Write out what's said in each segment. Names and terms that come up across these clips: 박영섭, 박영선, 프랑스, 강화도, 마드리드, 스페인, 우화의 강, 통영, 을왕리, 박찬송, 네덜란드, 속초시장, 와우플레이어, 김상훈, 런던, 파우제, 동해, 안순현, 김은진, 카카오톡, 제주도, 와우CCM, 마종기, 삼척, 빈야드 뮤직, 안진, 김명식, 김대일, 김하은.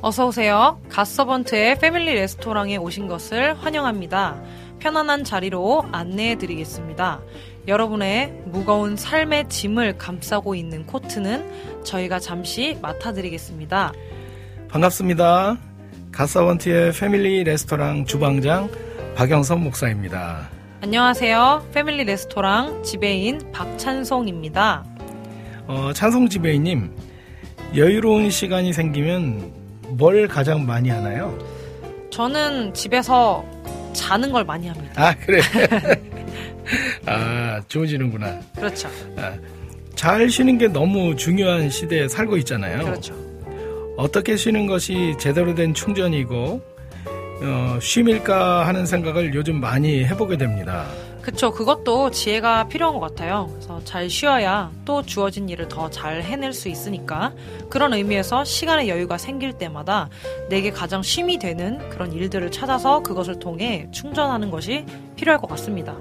어서오세요. 갓서번트의 패밀리 레스토랑에 오신 것을 환영합니다. 편안한 자리로 안내해드리겠습니다. 여러분의 무거운 삶의 짐을 감싸고 있는 코트는 저희가 잠시 맡아드리겠습니다. 반갑습니다. 갓서번트의 패밀리 레스토랑 주방장 박영선 목사입니다. 안녕하세요. 패밀리 레스토랑 지배인 박찬송입니다. 찬송 지배인님, 여유로운 시간이 생기면 뭘 가장 많이 하나요? 저는 집에서 자는 걸 많이 합니다. 아, 그래? 아, 주무시는구나. 그렇죠. 아, 잘 쉬는 게 너무 중요한 시대에 살고 있잖아요. 그렇죠. 어떻게 쉬는 것이 제대로 된 충전이고 쉼일까 하는 생각을 요즘 많이 해보게 됩니다. 그렇죠. 그것도 지혜가 필요한 것 같아요. 그래서 잘 쉬어야 또 주어진 일을 더 잘 해낼 수 있으니까 그런 의미에서 시간의 여유가 생길 때마다 내게 가장 쉼이 되는 그런 일들을 찾아서 그것을 통해 충전하는 것이 필요할 것 같습니다.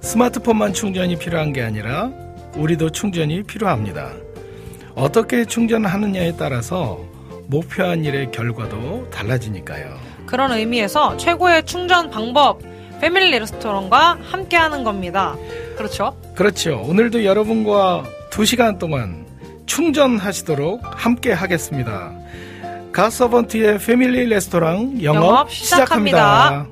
스마트폰만 충전이 필요한 게 아니라 우리도 충전이 필요합니다. 어떻게 충전하느냐에 따라서 목표한 일의 결과도 달라지니까요. 그런 의미에서 최고의 충전 방법 패밀리 레스토랑과 함께하는 겁니다. 그렇죠? 그렇죠. 오늘도 여러분과 2시간 동안 충전하시도록 함께하겠습니다. 갓서번트의 패밀리 레스토랑 영업 시작합니다.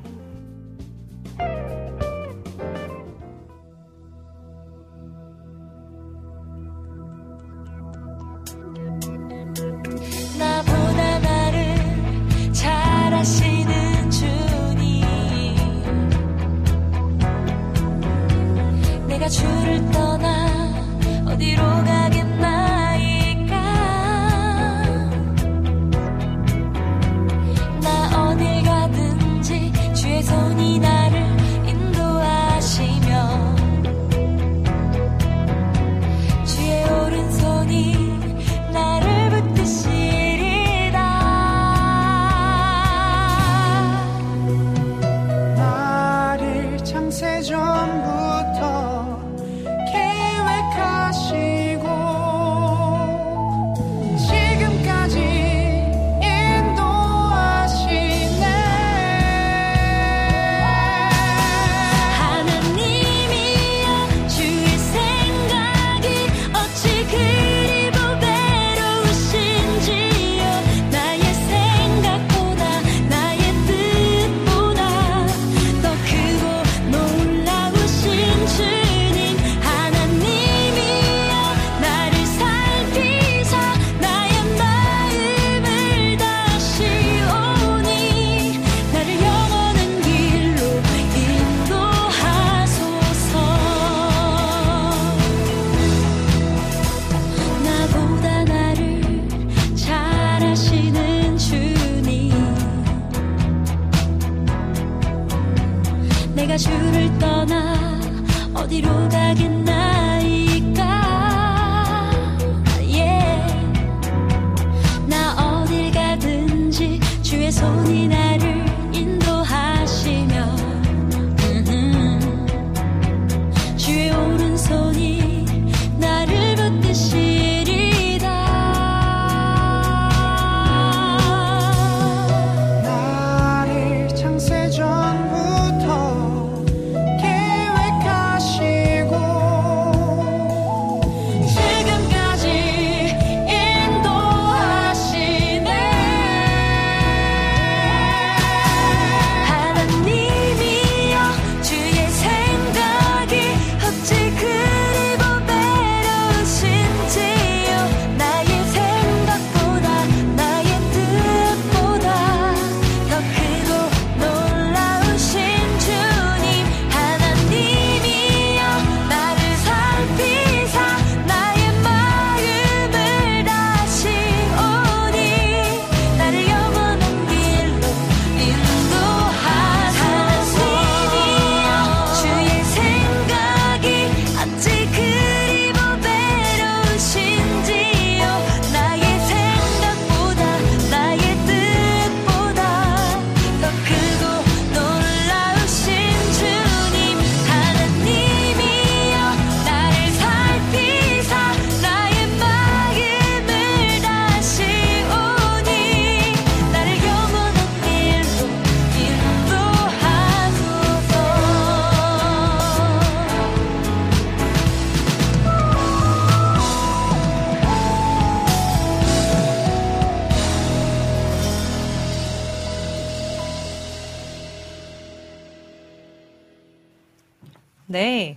네,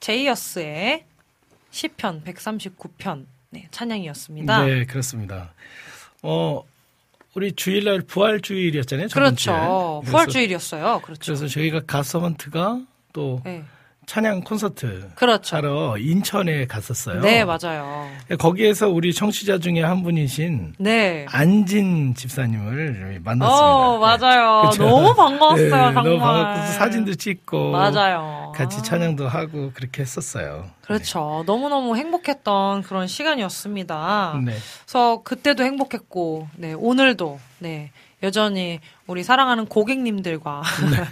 제이어스의 시편 139편 네, 찬양이었습니다. 네, 그렇습니다. 우리 주일날 부활주일이었잖아요. 그렇죠. 부활주일이었어요. 그렇죠. 그래서 저희가 갓서번트가 또 네. 찬양 콘서트 그렇죠. 하러 인천에 갔었어요. 네, 맞아요. 거기에서 우리 청취자 중에 한 분이신 네. 안진 집사님을 만났습니다. 맞아요. 네. 너무 반가웠어요. 네, 정말. 너무 반갑고 사진도 찍고 맞아요. 같이 찬양도 하고 그렇게 했었어요. 그렇죠. 네. 너무너무 행복했던 그런 시간이었습니다. 네. 그래서 그때도 행복했고 네, 오늘도 네. 여전히 우리 사랑하는 고객님들과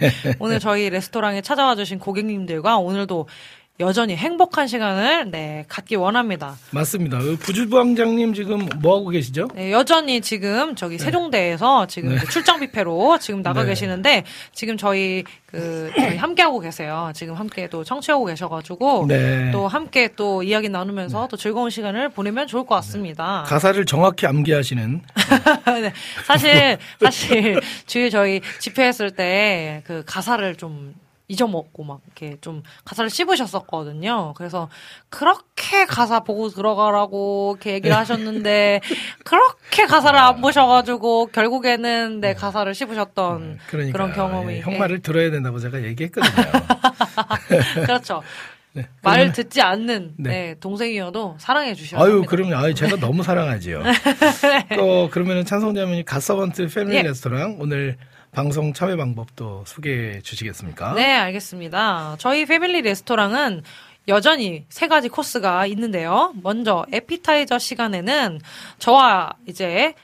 네. 오늘 저희 레스토랑에 찾아와 주신 고객님들과 오늘도 여전히 행복한 시간을 네, 갖기 원합니다. 맞습니다. 부주방장님 지금 뭐하고 계시죠? 네, 여전히 지금 저기 세종대에서 지금 네. 출장 뷔페로 지금 나가 네. 계시는데 지금 저희 함께하고 계세요. 지금 함께 또 청취하고 계셔가지고 네. 또 함께 또 이야기 나누면서 네. 또 즐거운 시간을 보내면 좋을 것 같습니다. 네. 가사를 정확히 암기하시는 네. 사실 주위 저희 집회했을 때 그 가사를 좀 잊어먹고 막 이렇게 좀 가사를 씹으셨었거든요. 그래서 그렇게 가사 보고 들어가라고 이렇게 얘기를 하셨는데 그렇게 가사를 안 보셔가지고 결국에는 내 가사를 씹으셨던 그러니까, 그런 경험이 형말을 들어야 된다고 제가 얘기했거든요. 그렇죠. 네, 말을 듣지 않는 네. 네, 동생이어도 사랑해 주셔야 아유, 합니다. 그럼요. 아유, 제가 너무 사랑하지요. 또 그러면은 찬송자매님 갓서번트 패밀리 예. 레스토랑 오늘 방송 참여 방법도 소개해 주시겠습니까? 네, 알겠습니다. 저희 패밀리 레스토랑은 여전히 세 가지 코스가 있는데요. 먼저 에피타이저 시간에는 저와 이제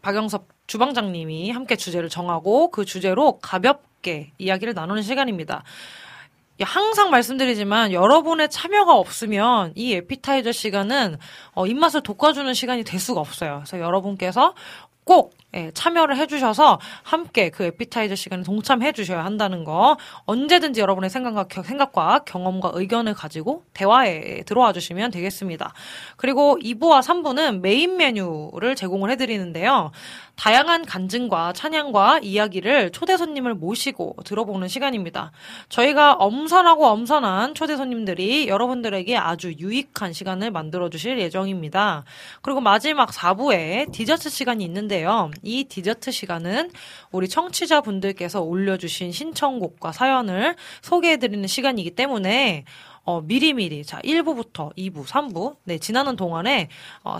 박영섭 주방장님이 함께 주제를 정하고 그 주제로 가볍게 이야기를 나누는 시간입니다. 항상 말씀드리지만 여러분의 참여가 없으면 이 에피타이저 시간은 입맛을 돋궈주는 시간이 될 수가 없어요. 그래서 여러분께서 꼭 참여를 해주셔서 함께 그 에피타이저 시간에 동참해주셔야 한다는 거 언제든지 여러분의 생각과 경험과 의견을 가지고 대화에 들어와 주시면 되겠습니다. 그리고 2부와 3부는 메인 메뉴를 제공을 해드리는데요. 다양한 간증과 찬양과 이야기를 초대 손님을 모시고 들어보는 시간입니다. 저희가 엄선하고 엄선한 초대 손님들이 여러분들에게 아주 유익한 시간을 만들어주실 예정입니다. 그리고 마지막 4부에 디저트 시간이 있는데요. 이 디저트 시간은 우리 청취자분들께서 올려주신 신청곡과 사연을 소개해드리는 시간이기 때문에 미리미리, 1부부터 2부, 3부, 네, 지나는 동안에,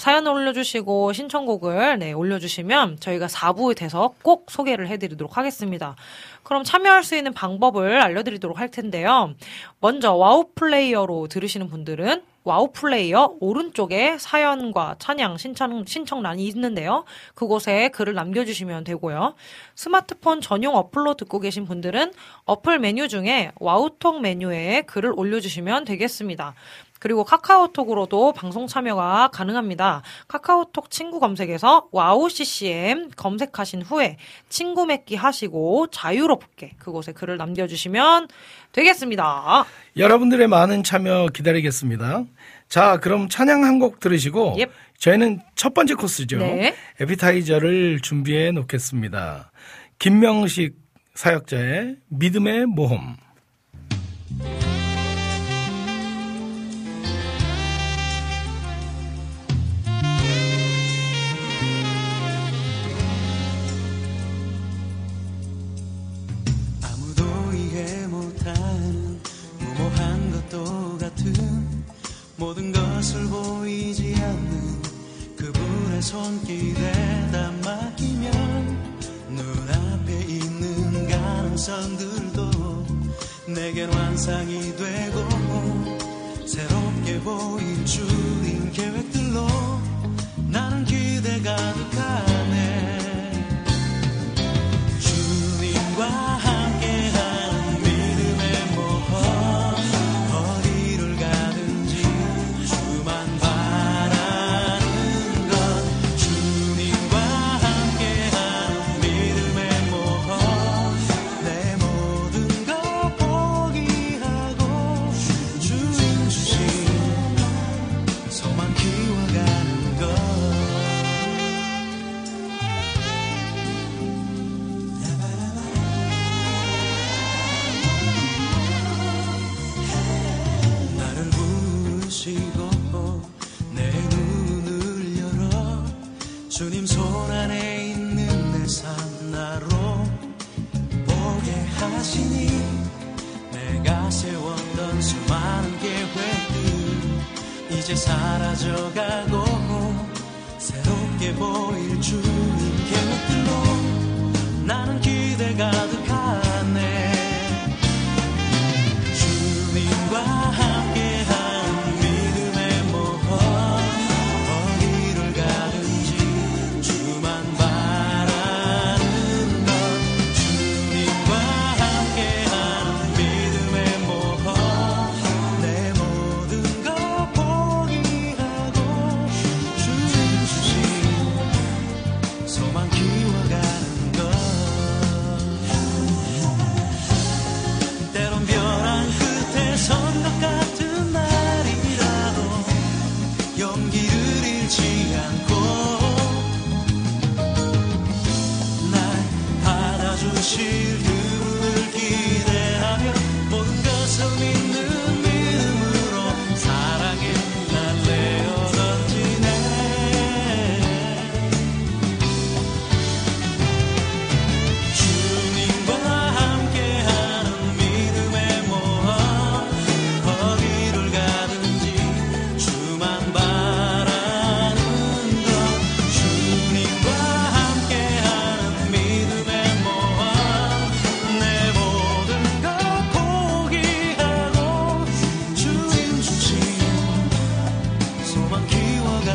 사연을 올려주시고, 신청곡을, 네, 올려주시면, 저희가 4부에 돼서 꼭 소개를 해드리도록 하겠습니다. 그럼 참여할 수 있는 방법을 알려드리도록 할 텐데요. 먼저, 와우플레이어로 들으시는 분들은, 와우플레이어 오른쪽에 사연과 찬양 신청란이 있는데요. 그곳에 글을 남겨주시면 되고요. 스마트폰 전용 어플로 듣고 계신 분들은 어플 메뉴 중에 와우톡 메뉴에 글을 올려주시면 되겠습니다. 그리고 카카오톡으로도 방송 참여가 가능합니다. 카카오톡 친구 검색에서 와우CCM 검색하신 후에 친구 맺기 하시고 자유롭게 그곳에 글을 남겨주시면 되겠습니다. 여러분들의 많은 참여 기다리겠습니다. 자, 그럼 찬양 한 곡 들으시고 yep. 저희는 첫 번째 코스죠. 네. 에피타이저를 준비해 놓겠습니다. 김명식 사역자의 믿음의 모험. 모든 것을 보이지 않는 그분의 손길에 다 맡기면 눈앞에 있는 가능성들도 내겐 완상이 되고 새롭게 보일 주님 계획들로 나는 기대가 가득하네 주님과 함께하는 나 세웠던 수많은 계획들 이제 사라져가고 새롭게 보일 주님 계획들로 나는 기대가 가득하네. 주님과 함께한 믿음의 모험 어디를 가든지 주만 바라는 것. 주님과 함께한 믿음의 모험 내 모든 것 포기하고 주님 주신 소망 키워가는 것. 때론 변한 선것 같은 날이라도 용기를 잃지 않고 날 받아주실 그분을 기대하며 모든 것을 믿는 믿음으로 사랑의 날 내어 던지네. 주님과 함께하는 믿음의 모험 어디를 가든지 주만 바라는 것. 주님과 함께하는 믿음의 모험 내 모든 것 포기하고 주님 주신 소망 키워가는 것. 믿음의 모험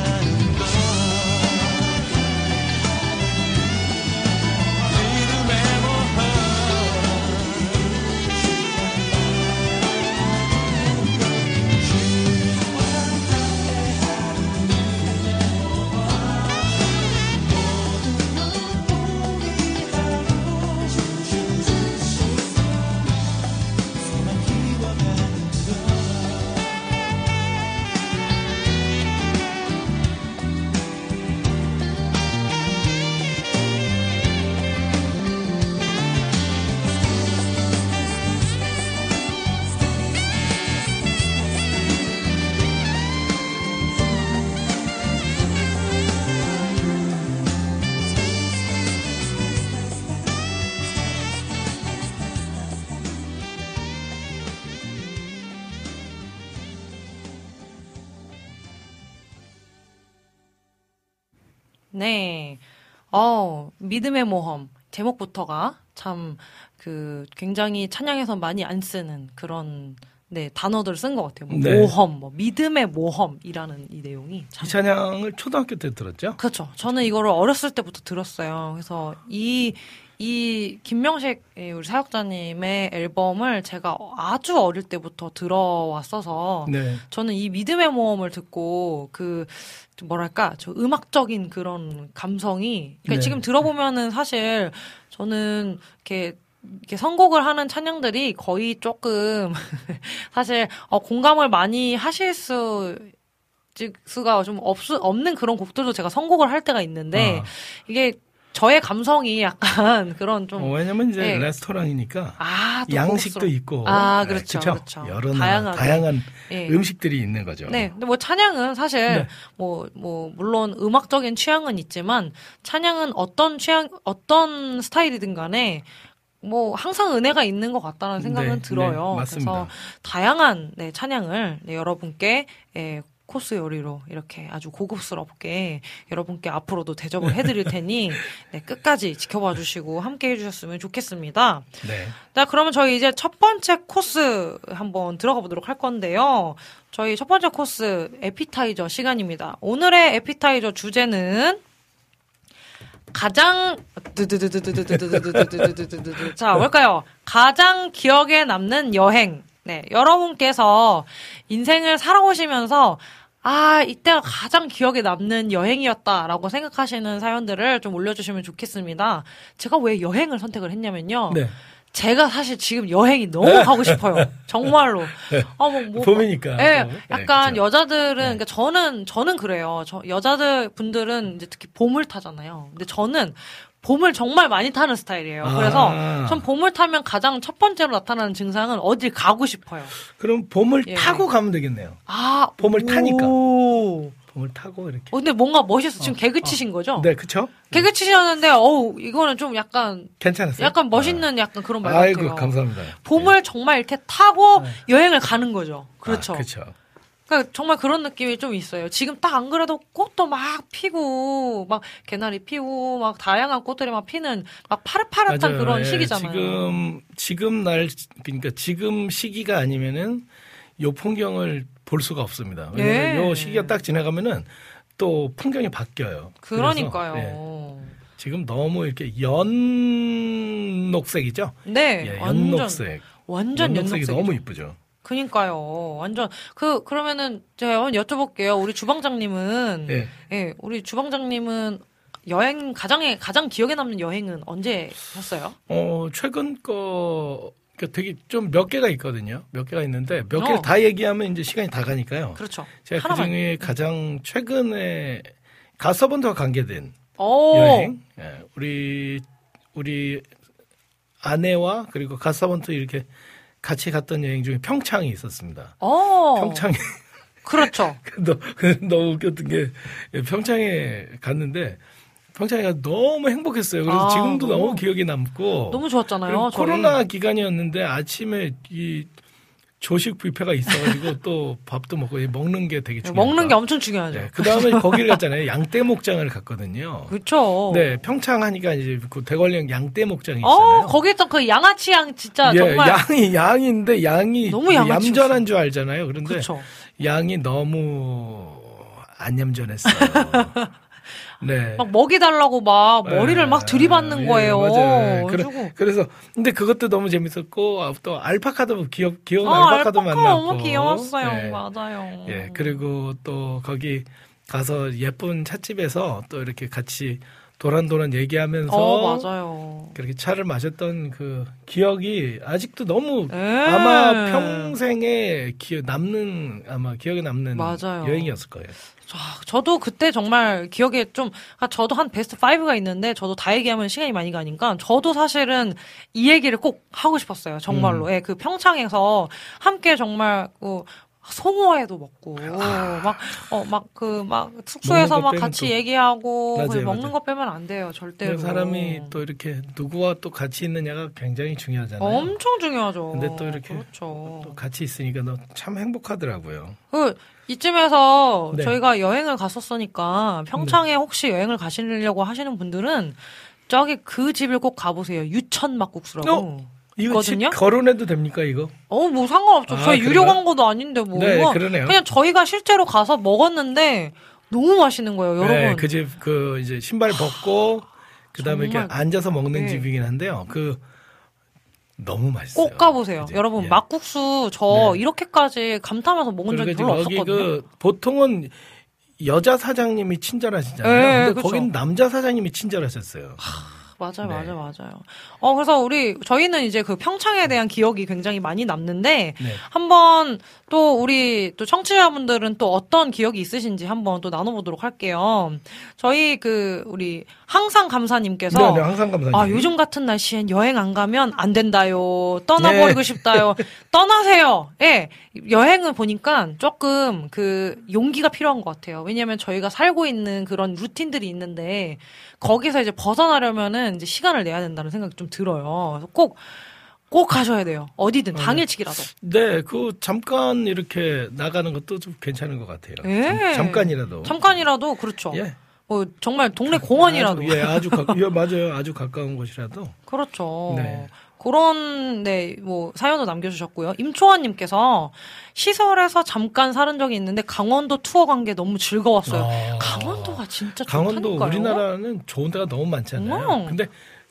네. 믿음의 모험. 제목부터가 참, 굉장히 찬양에서 많이 안 쓰는 그런, 네, 단어들을 쓴 것 같아요. 네. 모험, 믿음의 모험이라는 이 내용이. 참... 이 찬양을 초등학교 때 들었죠? 그렇죠. 저는 이거를 어렸을 때부터 들었어요. 그래서 이 김명식 우리 사역자님의 앨범을 제가 아주 어릴 때부터 들어왔어서 네. 저는 이 믿음의 모험을 듣고 뭐랄까 저 음악적인 그런 감성이 그러니까 네. 지금 들어보면은 사실 저는 이렇게 선곡을 하는 찬양들이 거의 조금 사실 공감을 많이 하실 수가 좀 없는 그런 곡들도 제가 선곡을 할 때가 있는데 이게 저의 감성이 약간 그런 좀 왜냐면 이제 레스토랑이니까 양식도 있고 그렇죠, 그렇죠. 여러 다양한 음식들이 있는 거죠. 네, 근데 찬양은 사실 물론 음악적인 취향은 있지만 찬양은 어떤 스타일이든 간에 항상 은혜가 있는 것 같다는 생각은 들어요. 네, 맞습니다. 그래서 다양한 찬양을 여러분께 코스 요리로 이렇게 아주 고급스럽게 여러분께 앞으로도 대접을 해드릴 테니 끝까지 지켜봐 주시고 함께 해주셨으면 좋겠습니다. 네. 자, 그러면 저희 이제 첫 번째 코스 한번 들어가 보도록 할 건데요. 저희 첫 번째 코스 에피타이저 시간입니다. 오늘의 에피타이저 주제는 자, 뭘까요? 가장 기억에 남는 여행. 네, 여러분께서 인생을 살아오시면서 이때가 가장 기억에 남는 여행이었다라고 생각하시는 사연들을 좀 올려주시면 좋겠습니다. 제가 왜 여행을 선택을 했냐면요. 네. 제가 사실 지금 여행이 너무 가고 싶어요. 정말로. 봄이니까. 예. 약간 여자들은, 그러니까 저는 그래요. 여자들 분들은 이제 특히 봄을 타잖아요. 근데 저는 봄을 정말 많이 타는 스타일이에요. 그래서 전 봄을 타면 가장 첫 번째로 나타나는 증상은 어딜 가고 싶어요. 그럼 봄을 타고 가면 되겠네요. 봄을 타니까. 봉을 타고 이렇게. 근데 뭔가 멋있어. 지금 개그 치신 거죠? 네, 그렇죠. 개그 치셨는데 어우 이거는 좀 약간 괜찮았어요. 약간 멋있는 약간 그런 말 같아요. 아이고 감사합니다. 봄을 예. 정말 이렇게 타고 예. 여행을 가는 거죠. 그렇죠. 아, 그렇죠. 그러니까 정말 그런 느낌이 좀 있어요. 지금 딱 안 그래도 꽃도 막 피고 막 개나리 피고 막 다양한 꽃들이 막 피는 막 파릇파릇한 맞아요. 그런 예. 시기잖아요. 지금 날 그러니까 지금 시기가 아니면은 요 풍경을 볼 수가 없습니다. 왜냐면 예. 요 시기가 딱 지나가면은 또 풍경이 바뀌어요. 그러니까요. 그래서, 예. 지금 너무 이렇게 연녹색이죠? 네. 예, 연녹색. 완전 연녹색이 너무 이쁘죠. 그니까요. 완전 그러면은 제가 여쭤볼게요. 우리 주방장님은 예. 예, 우리 주방장님은 여행 가장 기억에 남는 여행은 언제 했어요? 최근 거 되게 좀 몇 개가 있거든요. 몇 개가 있는데 몇 개를 다 얘기하면 이제 시간이 다 가니까요. 그렇죠. 제가 하나만. 그중에 가장 최근에 갓서번트와 관계된 여행. 예, 우리 아내와 그리고 갓서번트 이렇게 같이 갔던 여행 중에 평창이 있었습니다. 평창에. 그렇죠. 너무 웃겼던 게 평창에 갔는데 평창이가 너무 행복했어요. 그래서 지금도 너무 기억에 남고. 너무 좋았잖아요. 코로나 기간이었는데 아침에 이 조식 뷔페가 있어가지고 또 밥도 먹고 먹는 게 되게 중요해요. 먹는 게 엄청 중요하죠. 네, 그 다음에 거기를 갔잖아요. 양떼목장을 갔거든요. 그렇죠. 네, 평창 하니까 이제 그 대관령 양떼목장이 있잖아요. 거기 딱 그 양아치양 진짜 예, 정말 양인데 너무 얌전한 줄 알잖아요. 그런데 그쵸. 양이 너무 안 얌전했어요. 네. 막 먹이 달라고 막 머리를 막 들이받는 거예요. 맞아요. 그래서 근데 그것도 너무 재밌었고 또 알파카도 귀여운 알파카도 만났고. 알파카 너무 귀여웠어요. 네. 맞아요. 예. 그리고 또 거기 가서 예쁜 찻집에서 또 이렇게 같이 도란도란 얘기하면서 맞아요. 그렇게 차를 마셨던 그 기억이 아직도 너무 아마 평생에 기억에 남는 맞아요. 여행이었을 거예요. 저도 그때 정말 기억에 좀 저도 한 베스트 5가 있는데 저도 다 얘기하면 시간이 많이 가니까 저도 사실은 이 얘기를 꼭 하고 싶었어요. 정말로. 예, 그 평창에서 함께 정말 송어회도 먹고 막 숙소에서 막 같이 얘기하고 맞아요, 먹는 거 빼면 안 돼요. 절대로. 사람이 또 이렇게 누구와 또 같이 있느냐가 굉장히 중요하잖아요. 엄청 중요하죠. 근데 또 이렇게 그렇죠. 또 같이 있으니까 참 행복하더라고요. 이쯤에서 네. 저희가 여행을 갔었으니까 평창에 혹시 여행을 가시려고 하시는 분들은 저기 그 집을 꼭 가보세요. 유천막국수라고. 이거 집 거론해도 됩니까 이거? 뭐 상관없죠. 저희 유료 광고도 아닌데 뭐. 네, 그러네요. 그냥 저희가 실제로 가서 먹었는데 너무 맛있는 거예요, 여러분. 네, 그 집 이제 신발 벗고 그다음에 정말... 이렇게 앉아서 먹는 네. 집이긴 한데요. 너무 맛있어요. 꼭 가보세요. 이제. 여러분, 예. 막국수 네. 이렇게까지 감탄하면서 먹은 적이 별로 없었거든요. 보통은 여자 사장님이 친절하시잖아요. 근데 거긴 남자 사장님이 친절하셨어요. 맞아요. 그래서 저희는 이제 그 평창에 대한 기억이 굉장히 많이 남는데, 한번 또 우리 또 청취자분들은 또 어떤 기억이 있으신지 한번 또 나눠보도록 할게요. 저희 우리 항상 감사님께서. 네, 항상 감사님. 요즘 같은 날씨엔 여행 안 가면 안 된다요. 떠나버리고 싶다요. 떠나세요. 예. 여행을 보니까 조금 용기가 필요한 것 같아요. 왜냐면 저희가 살고 있는 그런 루틴들이 있는데, 거기서 이제 벗어나려면은 이제 시간을 내야 된다는 생각이 좀 들어요. 그래서 꼭 가셔야 돼요. 어디든 당일치기라도. 네, 잠깐 이렇게 나가는 것도 좀 괜찮은 것 같아요. 예. 잠깐이라도 그렇죠. 예. 정말 동네 공원이라도. 맞아요. 아주 가까운 곳이라도. 그렇죠. 네. 그런 사연도 남겨주셨고요. 임초원님께서 시설에서 잠깐 살은 적이 있는데 강원도 투어 간 게 너무 즐거웠어요. 강원도가 진짜 좋다니까요. 강원도 우리나라는 좋은 데가 너무 많잖아요. 근데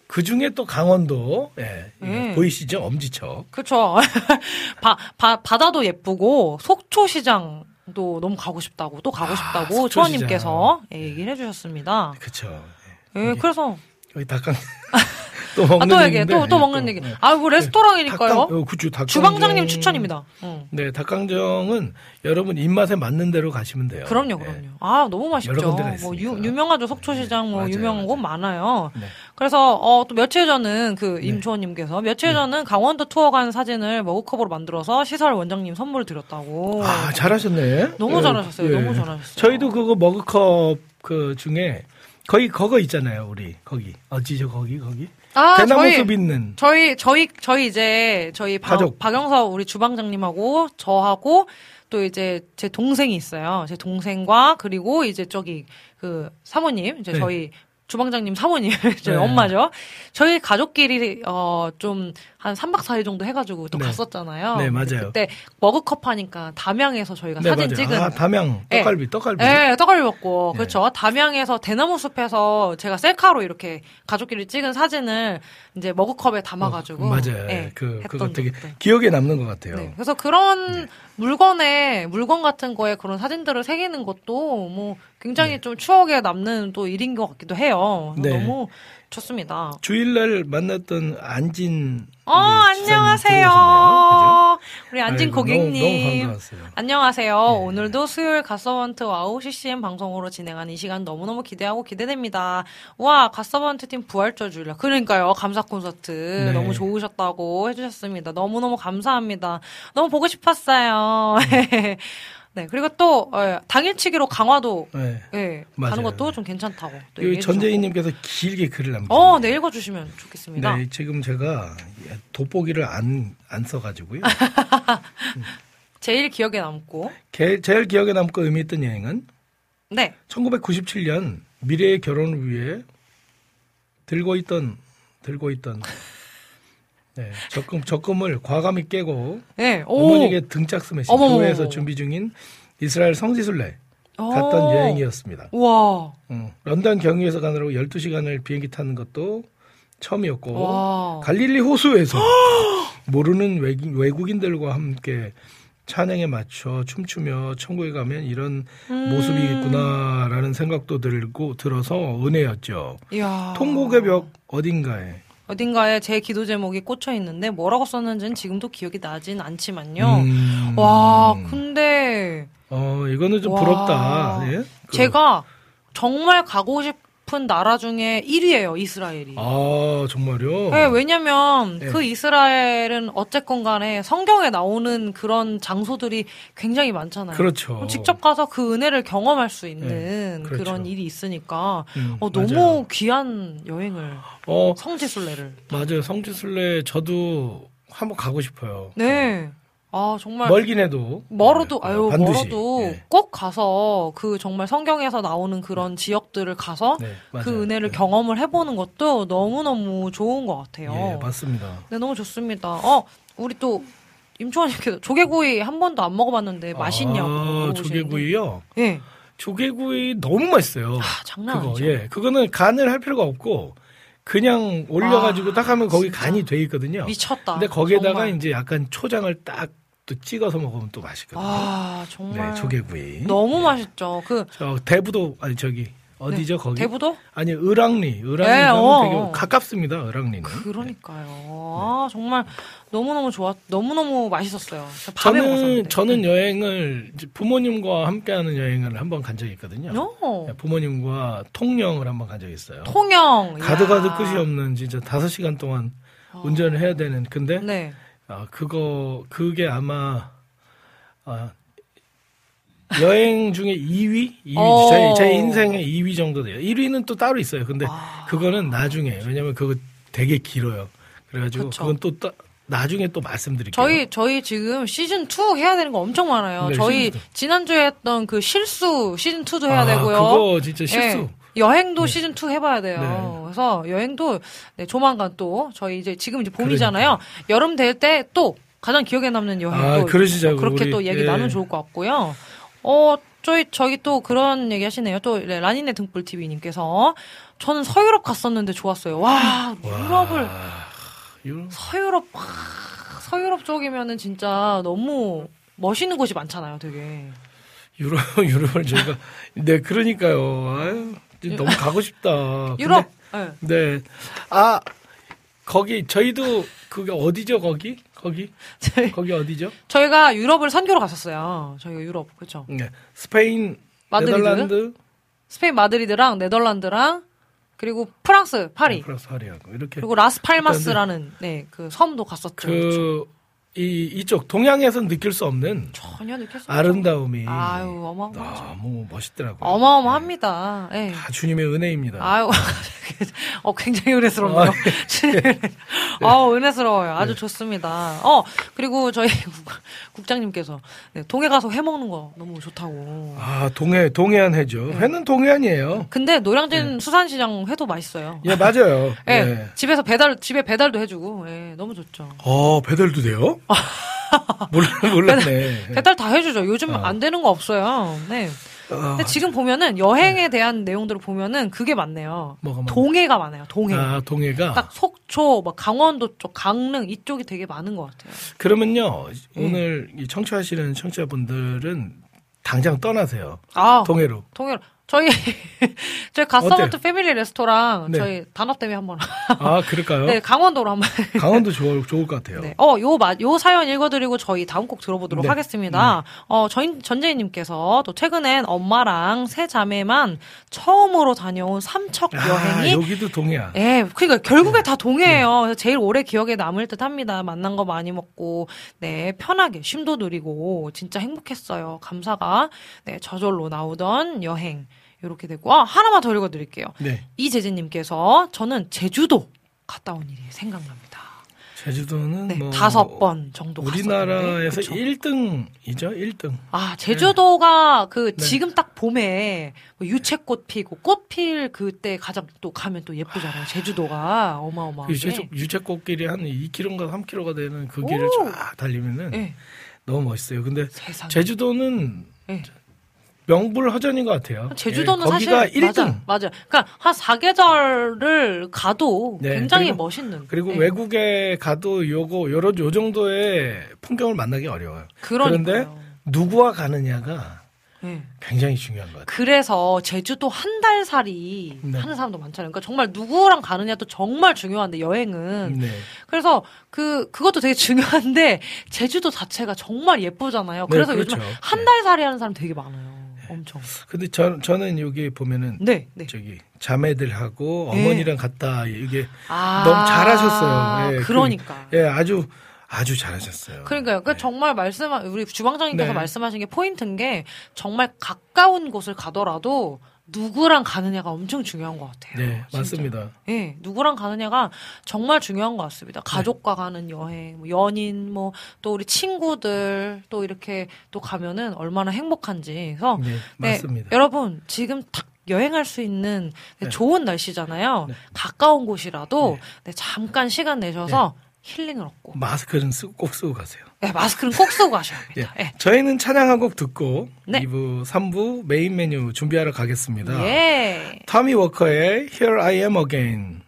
그 중에 또 강원도 보이시죠? 엄지척. 그렇죠. 바다도 예쁘고 속초시장. 또 너무 가고 싶다고 초원님께서 얘기를 해주셨습니다. 그렇죠. 예, 그래서 여기 닭강 또 먹는 얘기인데. 또 먹는 얘기. 아이고 레스토랑이니까요. 닭강, 주방장님 추천입니다. 네, 닭강정은 여러분 입맛에 맞는 대로 가시면 돼요. 그럼요, 그럼요. 네. 아, 너무 맛있죠. 여러 군데가 있으니까. 뭐 유명하죠. 속초시장 뭐 유명한 곳 많아요. 네. 그래서 또 며칠 전은 그 임초원님께서 며칠 전은 강원도 투어 간 사진을 머그컵으로 만들어서 시설 원장님 선물 드렸다고. 아, 잘하셨네. 너무 잘하셨어요. 예. 너무 잘하셨어요. 저희도 그거 머그컵 그 중에 거의 그거 있잖아요, 우리 거기 어찌죠 거기. 아, 대나무숲 있는 저희 이제 저희 박영서 우리 주방장님하고 저하고 또 이제 제 동생이 있어요. 제 동생과 그리고 이제 저기 그 사모님 이제 저희 주방장님 사모님 저희 엄마죠. 저희 가족끼리 좀 한 3박 4일 정도 해가지고 또 갔었잖아요. 네, 맞아요. 그때 머그컵 하니까 담양에서 저희가 사진 찍은. 아, 담양 떡갈비. 네, 떡갈비 먹고 그렇죠. 담양에서 대나무 숲에서 제가 셀카로 이렇게 가족끼리 찍은 사진을 이제 머그컵에 담아가지고. 맞아요. 네, 그거 되게 기억에 남는 것 같아요. 네, 그래서 그런 물건 같은 거에 그런 사진들을 새기는 것도 뭐 굉장히 좀 추억에 남는 또 일인 것 같기도 해요. 너무 좋습니다. 주일날 만났던 안진. 안녕하세요. 우리 안진 아이고, 고객님. 너무 안녕하세요. 네. 오늘도 수요일 갓서번트 와우CCM 방송으로 진행하는 이 시간 너무너무 기대하고 기대됩니다. 와, 갓서번트 팀 부활절 주일날. 그러니까요. 감사 콘서트. 너무 좋으셨다고 해주셨습니다. 너무너무 감사합니다. 너무 보고 싶었어요. 네, 그리고 또 당일치기로 강화도 가는 것도 좀 괜찮다고. 전재희님께서 길게 글을 남기셨어요. 네, 읽어주시면 좋겠습니다. 네, 지금 제가 돋보기를 안 써가지고요. 제일 기억에 남고 의미 있던 여행은 1997년 미래의 결혼을 위해 들고 있던 네, 적금을 과감히 깨고 어머니에게 등짝 스매시 교회에서 준비 중인 이스라엘 성지순례 갔던 여행이었습니다. 우와. 런던 경유에서 가느라고 12시간을 비행기 타는 것도 처음이었고 갈릴리 호수에서 모르는 외국인들과 함께 찬양에 맞춰 춤추며 천국에 가면 이런 모습이겠구나라는 생각도 들어서 은혜였죠. 이야. 통곡의 벽 어딘가에 제 기도 제목이 꽂혀 있는데 뭐라고 썼는지는 지금도 기억이 나진 않지만요. 와, 근데 이거는 좀 부럽다. 예? 제가 정말 가고 싶은 나라 중에 1위예요, 이스라엘이. 아, 정말요? 네, 왜냐면 그 이스라엘은 어쨌건 간에 성경에 나오는 그런 장소들이 굉장히 많잖아요. 그렇죠. 직접 가서 그 은혜를 경험할 수 있는 그런 일이 있으니까 너무 귀한 여행을. 성지순례를. 맞아요. 성지순례 저도 한번 가고 싶어요. 네. 아, 정말. 멀긴 해도. 멀어도 꼭 가서 그 정말 성경에서 나오는 그런 지역들을 가서 그 은혜를 경험을 해보는 것도 너무너무 좋은 것 같아요. 네, 맞습니다. 네, 너무 좋습니다. 우리 또 임초원님께서 조개구이 한 번도 안 먹어봤는데 맛있냐고. 아, 조개구이요? 네. 조개구이 너무 맛있어요. 아, 장난 아니죠. 그거는 간을 할 필요가 없고 그냥 올려가지고 딱 하면 거기 진짜? 간이 돼 있거든요. 미쳤다. 근데 거기에다가 정말. 이제 약간 초장을 딱 또 찍어서 먹으면 또 맛있거든요. 아, 정말. 네, 조개구이. 너무 맛있죠. 대부도, 아니, 저기, 어디죠, 거기? 대부도? 아니, 을왕리. 을왕리는 되게 가깝습니다, 을왕리는. 그러니까요. 아, 정말 너무너무 너무너무 맛있었어요. 밤에 먹었는데. 저는 여행을 부모님과 함께하는 여행을 한번 간 적이 있거든요. 부모님과 통영을 한번 간 적이 있어요. 통영. 가도 끝이 없는 진짜 5시간 동안 운전을 해야 되는. 근데 그게 아마 여행 중에 2위? 제 인생의 2위 정도 돼요. 1위는 또 따로 있어요. 근데 그거는 나중에. 왜냐면 그거 되게 길어요. 그래가지고 그건 또 나중에 또 말씀드릴게요. 저희 지금 시즌 2 해야 되는 거 엄청 많아요. 네, 저희 지난주에 했던 그 실수 시즌 2도 해야 되고요. 그거 진짜 실수. 네. 여행도 시즌 2 해봐야 돼요. 네. 그래서 여행도 조만간 또 저희 이제 지금 이제 봄이잖아요. 그러니까. 여름 될 때 또 가장 기억에 남는 여행도 그렇게 우리, 또 얘기 나누면 좋을 것 같고요. 저기 또 그런 얘기 하시네요. 또 라니네 등불TV님께서 저는 서유럽 갔었는데 좋았어요. 와, 유럽. 서유럽 쪽이면은 진짜 너무 멋있는 곳이 많잖아요, 되게. 유럽을 저희가 그러니까요. 아유, 너무 가고 싶다. 유럽. 근데, 네. 아, 거기 저희도 그게 어디죠? 거기 어디죠? 저희가 유럽을 선교로 갔었어요. 저희가 유럽 그렇죠? 네. 스페인, 마드리드? 네덜란드, 스페인 마드리드랑 네덜란드랑 그리고 프랑스 파리, 네, 프랑스 파리하고 이렇게 그리고 라스팔마스라는 네, 그 섬도 갔었죠. 이쪽 동양에서는 느낄 수 없는 전혀 느낄 수 아름다움이 아유, 어마어마하죠. 너무 멋있더라고요. 어마어마합니다. 네. 다 주님의 은혜입니다. 아유, 굉장히 은혜스럽네요. 은혜스러워요. 아주 네. 좋습니다. 그리고 저희 국장님께서 네, 동해 가서 회 먹는 거 너무 좋다고. 아 동해안 회죠. 네. 회는 동해안이에요. 근데 노량진 네. 수산시장 회도 맛있어요. 예 맞아요. 네. 네. 집에 배달도 해주고 네, 너무 좋죠. 배달도 돼요? 몰랐네. 배달 다 해주죠. 요즘 안 되는 거 없어요. 네. 근데 지금 보면은 여행에 대한 내용들을 보면은 그게 많네요. 뭐가 동해가 많아요. 동해. 아, 동해가. 딱 속초, 막 강원도 쪽, 강릉 이쪽이 되게 많은 것 같아요. 그러면요, 오늘 이 청취하시는 청취자분들은 당장 떠나세요. 아, 동해로. 저희 갓서번트 패밀리 레스토랑 네. 저희 단합 대회 한번 아 그럴까요? 네 강원도로 한번 강원도 좋을 것 같아요. 네. 요 사연 읽어드리고 저희 다음 곡 들어보도록 네. 하겠습니다. 네. 전재희님께서 또 최근엔 엄마랑 세 자매만 처음으로 다녀온 삼척 여행이 여기도 동해야. 네, 그러니까 결국에 네. 다 동해예요. 네. 제일 오래 기억에 남을 듯합니다. 만난 거 많이 먹고 네 편하게 쉼도 누리고 진짜 행복했어요. 감사가 네 저절로 나오던 여행. 이렇게 되고 하나만 더 읽어드릴게요. 네. 이재진님께서 저는 제주도 갔다 온 일이 생각납니다. 제주도는 네, 뭐 5번 정도 우리나라에서 갔었는데, 1등이죠. 아 제주도가 네. 그 네. 지금 딱 봄에 유채꽃 피고 꽃필 그때 가장 또 가면 또 예쁘잖아요. 제주도가 어마어마하게 유채꽃길이 한 2km인가 3km가 되는 그 길을 쫙 달리면은 네. 너무 멋있어요. 근데 세상에. 제주도는 네. 명불허전인 것 같아요. 제주도는 예, 사실 1등. 맞아. 그러니까 한 4계절을 가도 네, 굉장히 멋있는. 그리고 네. 외국에 가도 요 정도의 풍경을 만나기 어려워요. 그런데 누구와 가느냐가 네. 굉장히 중요한 것 같아요. 그래서 제주도 한 달 살이 네. 하는 사람도 많잖아요. 그러니까 정말 누구랑 가느냐도 정말 중요한데 여행은 네. 그래서 그것도 되게 중요한데 제주도 자체가 정말 예쁘잖아요. 그래서 네, 그렇죠. 요즘 한 달 살이 하는 사람 되게 많아요. 엄청. 근데 저는 여기 보면은 네. 저기 자매들하고 네. 어머니랑 갔다 이게 너무 잘하셨어요. 예, 그러니까. 예, 아주 잘하셨어요. 그러니까요. 그 네. 정말 우리 주방장님께서 네. 말씀하신 게 포인트인 게 정말 가까운 곳을 가더라도 누구랑 가느냐가 엄청 중요한 것 같아요. 네, 진짜. 맞습니다. 예, 네, 누구랑 가느냐가 정말 중요한 것 같습니다. 가족과 네. 가는 여행, 연인, 또 우리 친구들, 또 이렇게 또 가면은 얼마나 행복한지. 그래서 네, 맞습니다. 네, 여러분, 지금 딱 여행할 수 있는 네, 네. 좋은 날씨잖아요. 네. 가까운 곳이라도 네. 네, 잠깐 시간 내셔서 네. 힐링을 얻고. 마스크는 꼭 쓰고 가세요. 네, 마스크는 꼭 쓰고 가셔야 합니다. 네. 네. 저희는 찬양 한 곡 듣고 네. 2부, 3부 메인 메뉴 준비하러 가겠습니다. 예. 타미 워커의 Here I Am Again.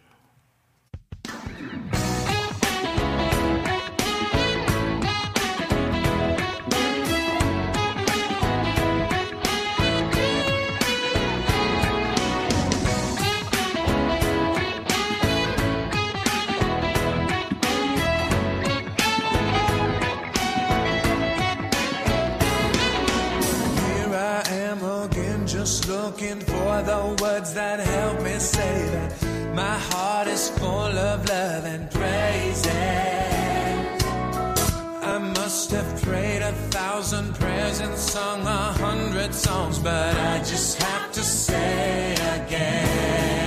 Looking for the words that help me say that my heart is full of love and praises. I must have prayed 1,000 prayers and sung 100 songs, but I just have to say again.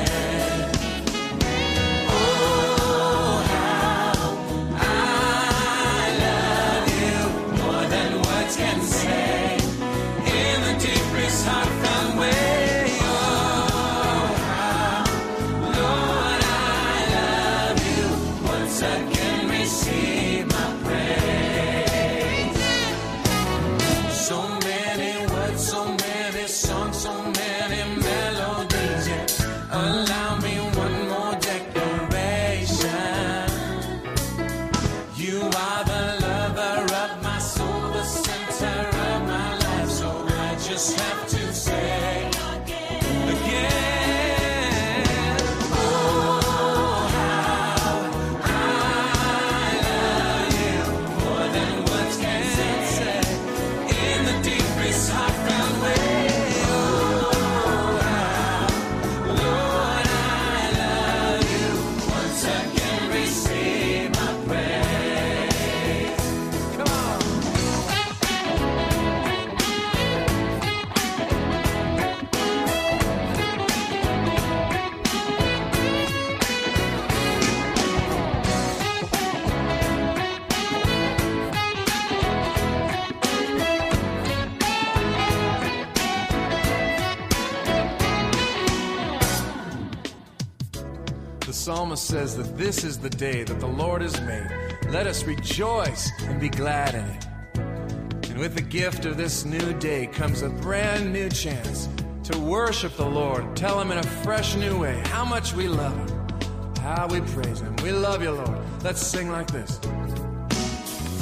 psalmist says that this is the day that the Lord has made. Let us rejoice and be glad in it. And with the gift of this new day comes a brand new chance to worship the Lord, tell Him in a fresh new way how much we love Him, how we praise Him. We love you, Lord. Let's sing like this.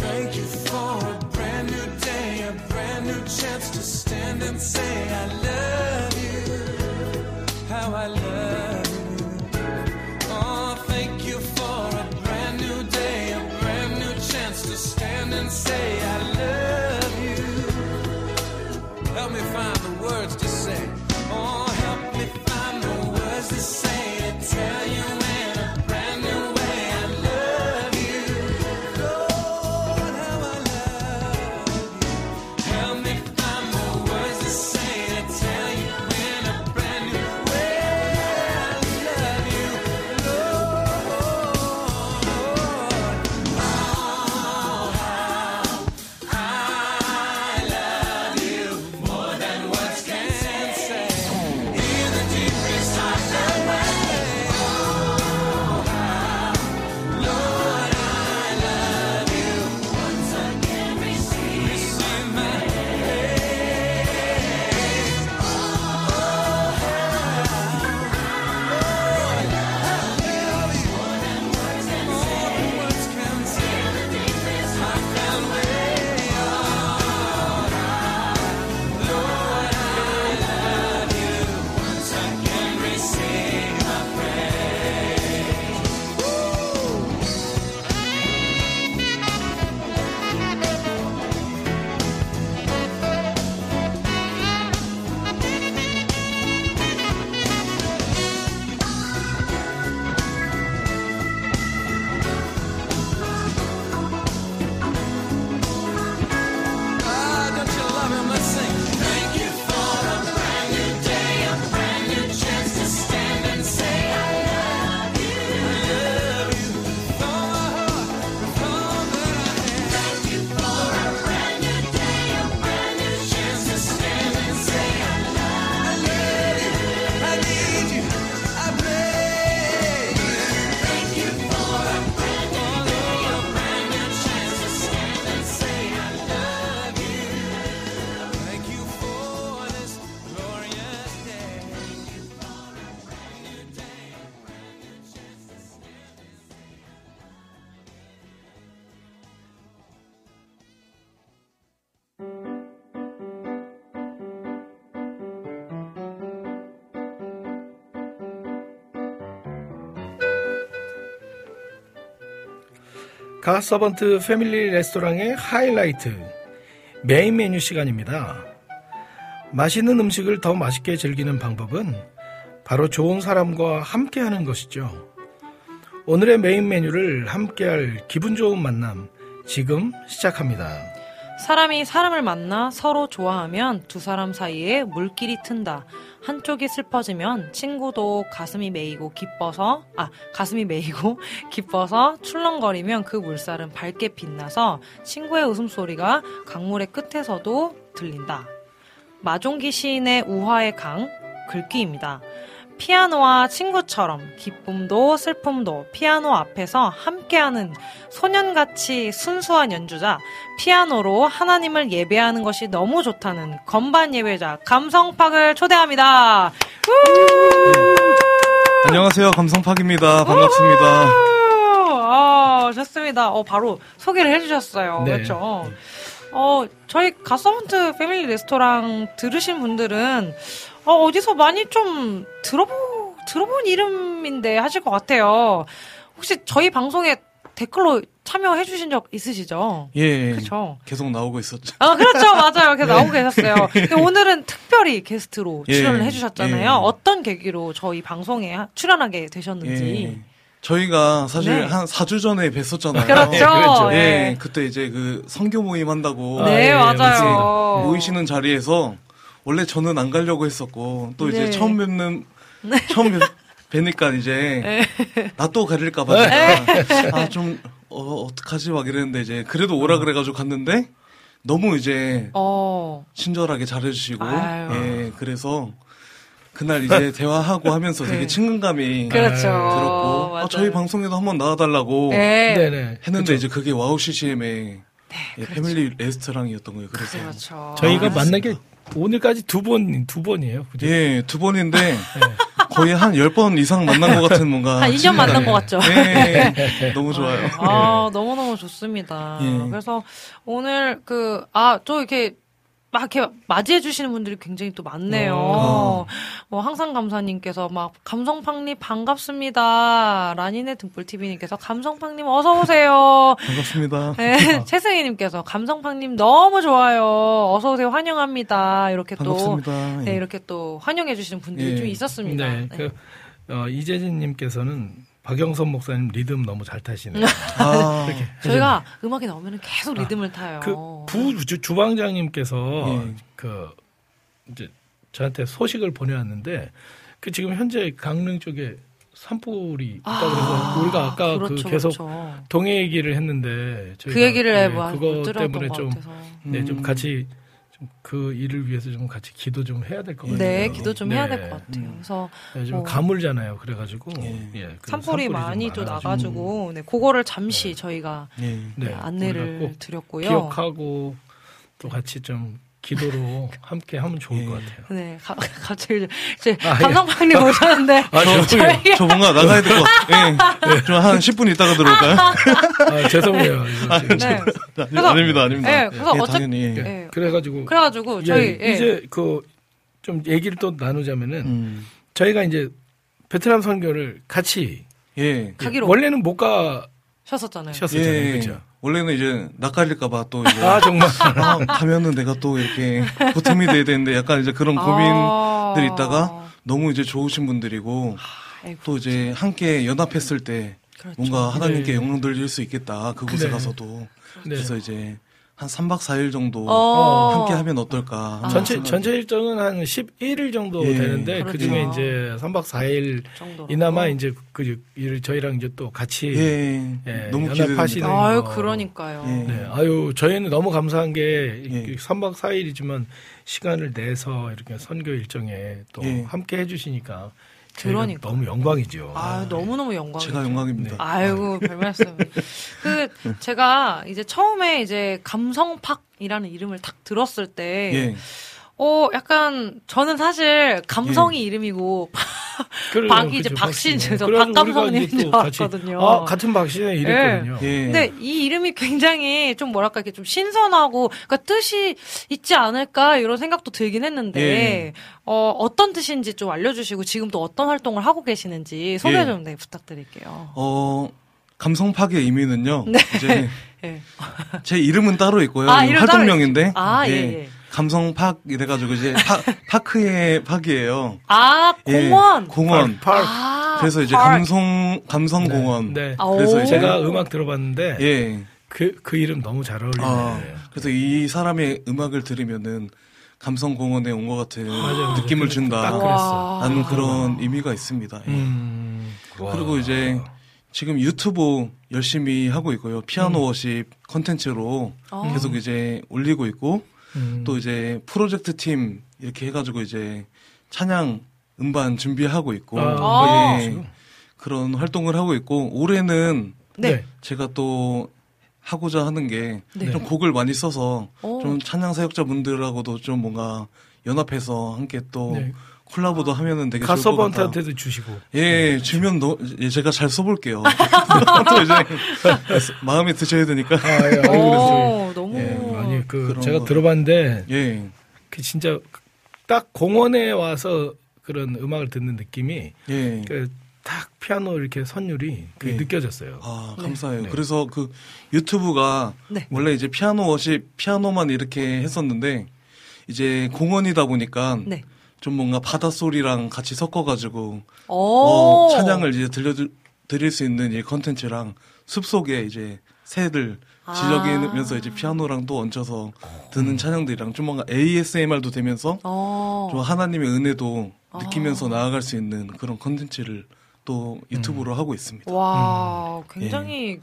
Thank you for a brand new day, a brand new chance to stand and say, I love you, how I love you. Oh, thank you for a brand new day, a brand new chance to stand and say, I love you. Help me find the words to say. Oh, help me find the words to say, to tell you in a brand new way, I love you. Lord, how I love you. Help me find the words to say, to tell you in a brand new way, I love you. Lord, oh, how I love you, more than words can say. Hear the deep breaths of the way. Oh, how, Lord, I love you. Once again, receive my praise. Oh, how, Lord, I love you. More than words can say. Ah, don't you love him? Let's sing. Thank you for a brand new day, a brand new chance to stand and say, I love you. I love you. Thank you for a brand new day, a brand new chance to stand and say, I love you. I need you. I pray. Thank you for a brand new day, a brand new chance to stand and say, I love you. Thank you for this glorious day. Thank you for a brand new day, a brand new chance to stand and say, I love you. 갓서번트 패밀리 레스토랑의 하이라이트 메인 메뉴 시간입니다. 맛있는 음식을 더 맛있게 즐기는 방법은 바로 좋은 사람과 함께하는 것이죠. 오늘의 메인 메뉴를 함께할 기분 좋은 만남 지금 시작합니다. 사람이 사람을 만나 서로 좋아하면 두 사람 사이에 물길이 튼다. 한쪽이 슬퍼지면 친구도 가슴이 메이고 기뻐서 출렁거리면 그 물살은 밝게 빛나서 친구의 웃음소리가 강물의 끝에서도 들린다. 마종기 시인의 우화의 강, 글귀입니다. 피아노와 친구처럼 기쁨도 슬픔도 피아노 앞에서 함께하는 소년같이 순수한 연주자, 피아노로 하나님을 예배하는 것이 너무 좋다는 건반 예배자 감성팍을 초대합니다. 안녕하세요, 감성팍입니다. 반갑습니다. 좋습니다. 바로 소개를 해주셨어요. 네. 그렇죠. 저희 갓서번트 패밀리 레스토랑 들으신 분들은 어디서 많이 좀 들어본 이름인데 하실 것 같아요. 혹시 저희 방송에 댓글로 참여해주신 적 있으시죠? 예, 그렇죠. 계속 나오고 있었죠. 그렇죠, 맞아요. 계속 나오고 계셨어요. 근데 오늘은 특별히 게스트로 출연을 해주셨잖아요. 어떤 계기로 저희 방송에 출연하게 되셨는지. 저희가 사실 한 4주 전에 뵀었잖아요. 그렇죠. 예, 그때 이제 그 선교 모임 한다고. 네, 맞아요. 모이시는 자리에서. 원래 저는 안 가려고 했었고, 또 이제 처음 뵈니까 이제, 나 또 가릴까봐, 어떡하지? 막 이랬는데, 이제, 그래도 오라 그래가지고 갔는데, 너무 이제, 친절하게 잘해주시고, 그래서, 그날 이제 대화하고 하면서 되게 친근감이 그렇죠. 들었고 저희 방송에도 한번 나와달라고 했는데 그렇죠. 이제 그게 와우CCM의 예, 그렇죠. 패밀리 레스토랑이었던 거예요. 그래서 그렇죠. 저희가 만난 게 오늘까지 두 번이에요. 그죠? 예, 두 번인데 거의 한 10번 이상 만난 것 같은 뭔가. 한 2년 만난 것 같죠? 네. 너무 좋아요. 아, 너무너무 좋습니다. 예. 그래서 오늘 저 이렇게 맞이해주시는 분들이 굉장히 또 많네요. 항상 감사님께서 감성팍님 반갑습니다. 라니네 등불TV님께서 감성팍님 어서오세요. 반갑습니다. 네, 최승희님께서 감성팍님 너무 좋아요. 어서오세요. 환영합니다. 이렇게 반갑습니다. 또, 네, 이렇게 또 환영해주시는 분들이 좀 있었습니다. 네. 이재진님께서는 박영선 목사님 리듬 너무 잘 타시네요. 저희가 음악이 나오면 계속 리듬을 타요. 주방장님께서 이제 저한테 소식을 보내왔는데 지금 현재 강릉 쪽에 산불이 있다고 해서 우리가 아까 계속 동해 얘기를 했는데 저희가 그거 때문에 좀 같이 그 일을 위해서 좀 같이 기도 좀 해야 될 것 같아요. 네, 기도 좀 해야 될 것 같아요. 그래서 요즘 가물잖아요. 그래가지고 산불이 많이 또 나가지고 그거를 잠시 저희가 안내를 드렸고요. 기억하고 또 같이 좀 기도로 함께 하면 좋을 것 같아요. 네, 갑자기 감성팍님 오셨는데 저 뭔가 나가야 될 것 같아요. 좀 한 10분 있다가 들어올까요? 죄송해요. 아닙니다. 당연히. 그래가지고 저희 이제 좀 얘기를 또 나누자면은 저희가 이제 베트남 선교를 같이 가기로 원래는 못 가셨었잖아요. 그렇죠. 원래는 이제 낯가릴까봐 또 이제 정말 가면은 내가 또 이렇게 보탬이 돼야 되는데 약간 이제 그런 고민들이 있다가 너무 이제 좋으신 분들이고 또 이제 함께 연합했을 때 그렇죠. 뭔가 하나님께 영광 돌릴 수 있겠다 그곳에 가서도 그래서 이제 한 3박 4일 정도 함께 하면 어떨까 전체 일정은 한 11일 정도 되는데 그렇죠. 그중에 이제 3박 4일 정도. 이나마 이제 그 일을 저희랑 이제 또 같이 너무 연합하시는 그러니까요. 저희는 너무 감사한 게 3박 4일이지만 시간을 내서 이렇게 선교 일정에 또 함께 해 주시니까 그러니까. 너무 영광이죠. 너무너무 영광이죠. 제가 영광입니다. 아이고, 별말씀. 제가 이제 처음에 이제 감성팍이라는 이름을 딱 들었을 때, 약간, 저는 사실 감성이 이름이고, 박이 이제 박신, 박감성님인 줄 알았거든요. 같은 박신의 이름이거든요. 근데 이 이름이 굉장히 좀 이렇게 좀 신선하고, 뜻이 있지 않을까, 이런 생각도 들긴 했는데, 어떤 뜻인지 좀 알려주시고, 지금 또 어떤 활동을 하고 계시는지 소개 좀 부탁드릴게요. 감성팍의 의미는요, 이제, 제 이름은 따로 있고요. 활동명인데, 감성팍 이래가지고 이제 파크의 팍이에요. 공원. 파크. 그래서 이제 감성 공원. 네. 그래서 제가 음악 들어봤는데 그 이름 너무 잘 어울리네요. 그래서 이 사람의 음악을 들으면은 감성 공원에 온 것 같은 느낌을 준다. 라는 그런 의미가 있습니다. 그리고 이제 지금 유튜브 열심히 하고 있고요. 피아노 워십 컨텐츠로 계속 이제 올리고 있고. 또 이제 프로젝트 팀 이렇게 해가지고 이제 찬양 음반 준비하고 있고 그런 활동을 하고 있고 올해는 제가 또 하고자 하는 게 좀 곡을 많이 써서 좀 찬양 사역자분들하고도 좀 뭔가 연합해서 함께 또 콜라보도 하면은 되게 좋을 것 같다. 갓서번트한테도 주시고. 주면 제가 잘 써볼게요. 또 이제 마음에 드셔야 되니까. 너무. 제가 들어봤는데 진짜 딱 공원에 와서 그런 음악을 듣는 느낌이 딱 피아노 이렇게 선율이 느껴졌어요. 감사해요. 그래서 유튜브가 원래 이제 피아노 워십 피아노만 이렇게 했었는데 이제 공원이다 보니까 좀 뭔가 바닷소리랑 같이 섞어가지고 찬양을 이제 드릴 수 있는 이 컨텐츠랑 숲속에 이제 새들 지저귀면서 이제 피아노랑 또 얹혀서 듣는 찬양들이랑 좀 뭔가 ASMR도 되면서 좀 하나님의 은혜도 느끼면서 나아갈 수 있는 그런 컨텐츠를 또 유튜브로 하고 있습니다. 와, 굉장히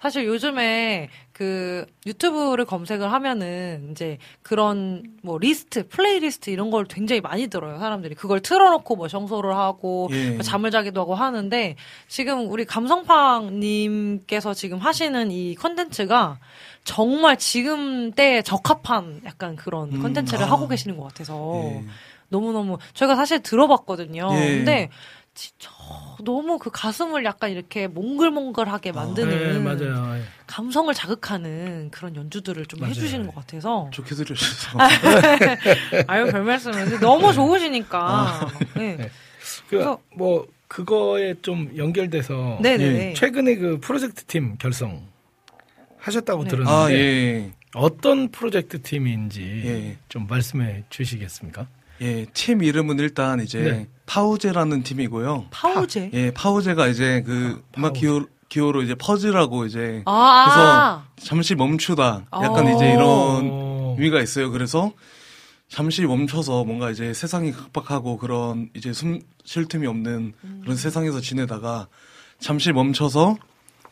사실 요즘에 그 유튜브를 검색을 하면은 이제 그런 뭐 리스트, 플레이리스트 이런 걸 굉장히 많이 들어요, 사람들이. 그걸 틀어놓고 뭐 청소를 하고 잠을 자기도 하고 하는데, 지금 우리 감성팍 님께서 지금 하시는 이 컨텐츠가 정말 지금 때에 적합한 약간 그런 컨텐츠를 하고 계시는 것 같아서 너무너무 저희가 사실 들어봤거든요. 근데 진짜 너무 그 가슴을 약간 이렇게 몽글몽글하게 만드는 맞아요. 감성을 자극하는 그런 연주들을 좀 해주시는 것 같아서 좋게 들으셔서 아유 별 말씀은 너무 좋으시니까 그래서 뭐 그거에 좀 연결돼서 최근에 그 프로젝트 팀 결성 하셨다고 들었는데 어떤 프로젝트 팀인지 좀 말씀해 주시겠습니까? 예, 팀 이름은 일단 이제 파우제라는 팀이고요. 파우제? 예, 파우제가 이제 그 음악 기호로 이제 퍼즈라고 이제 그래서 잠시 멈추다 약간 이제 이런 의미가 있어요. 그래서 잠시 멈춰서 뭔가 이제 세상이 각박하고 그런 이제 숨 쉴 틈이 없는 그런 세상에서 지내다가 잠시 멈춰서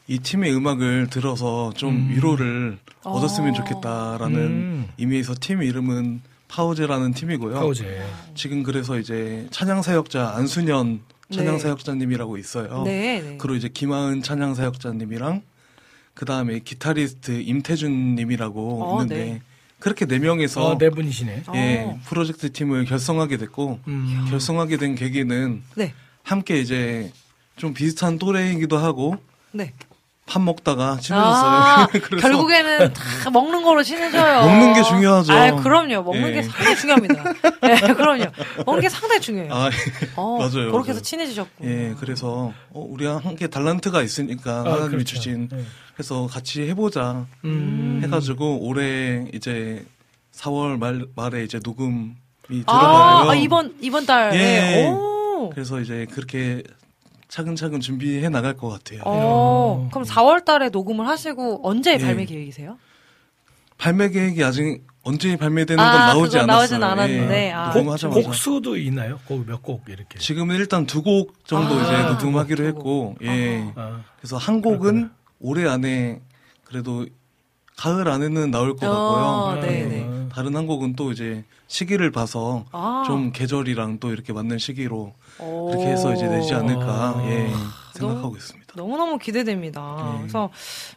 이 팀의 음악을 들어서 좀 위로를 얻었으면 좋겠다라는 의미에서 팀 이름은 파우제라는 팀이고요. 파우제. 지금 그래서 이제 찬양사역자 안순현 찬양사역자님이라고 있어요. 그리고 이제 김하은 찬양사역자님이랑 그 다음에 기타리스트 임태준님이라고 있는데 그렇게 네 명에서 네 분이시네. 프로젝트 팀을 결성하게 됐고 결성하게 된 계기는 함께 이제 좀 비슷한 또래이기도 하고. 밥 먹다가 친해졌어요. 결국에는 다 먹는 거로 친해져요. 먹는 게 중요하죠. 아, 그럼요. 먹는 게 상당히 중요합니다. 그럼요. 먹는 게 상당히 중요해요. 맞아요. 그렇게 해서 친해지셨고. 그래서 우리가 함께 달란트가 있으니까 하나님이 주신. 그래서 같이 해보자 해가지고 올해 이제 4월 말에 이제 녹음이 들어가고요. 이번 달에. 그래서 이제 그렇게. 차근차근 준비해 나갈 것 같아요. 그럼 4월 달에 녹음을 하시고 언제 발매 계획이세요? 발매 계획이 아직 언제 발매되는 건 나오지 않았어요. 나오진 않았는데. 곡수도 있나요? 곡 몇 곡 이렇게? 지금은 일단 2곡 정도 이제 녹음하기로 했고. 그래서 한 곡은 올해 안에 그래도 가을 안에는 나올 것 같고요. 다른 한 곡은 또 이제 시기를 봐서 좀 계절이랑 또 이렇게 맞는 시기로 그렇게 해서 이제 내지 않을까 생각하고 있습니다. 너무너무 기대됩니다. 그래서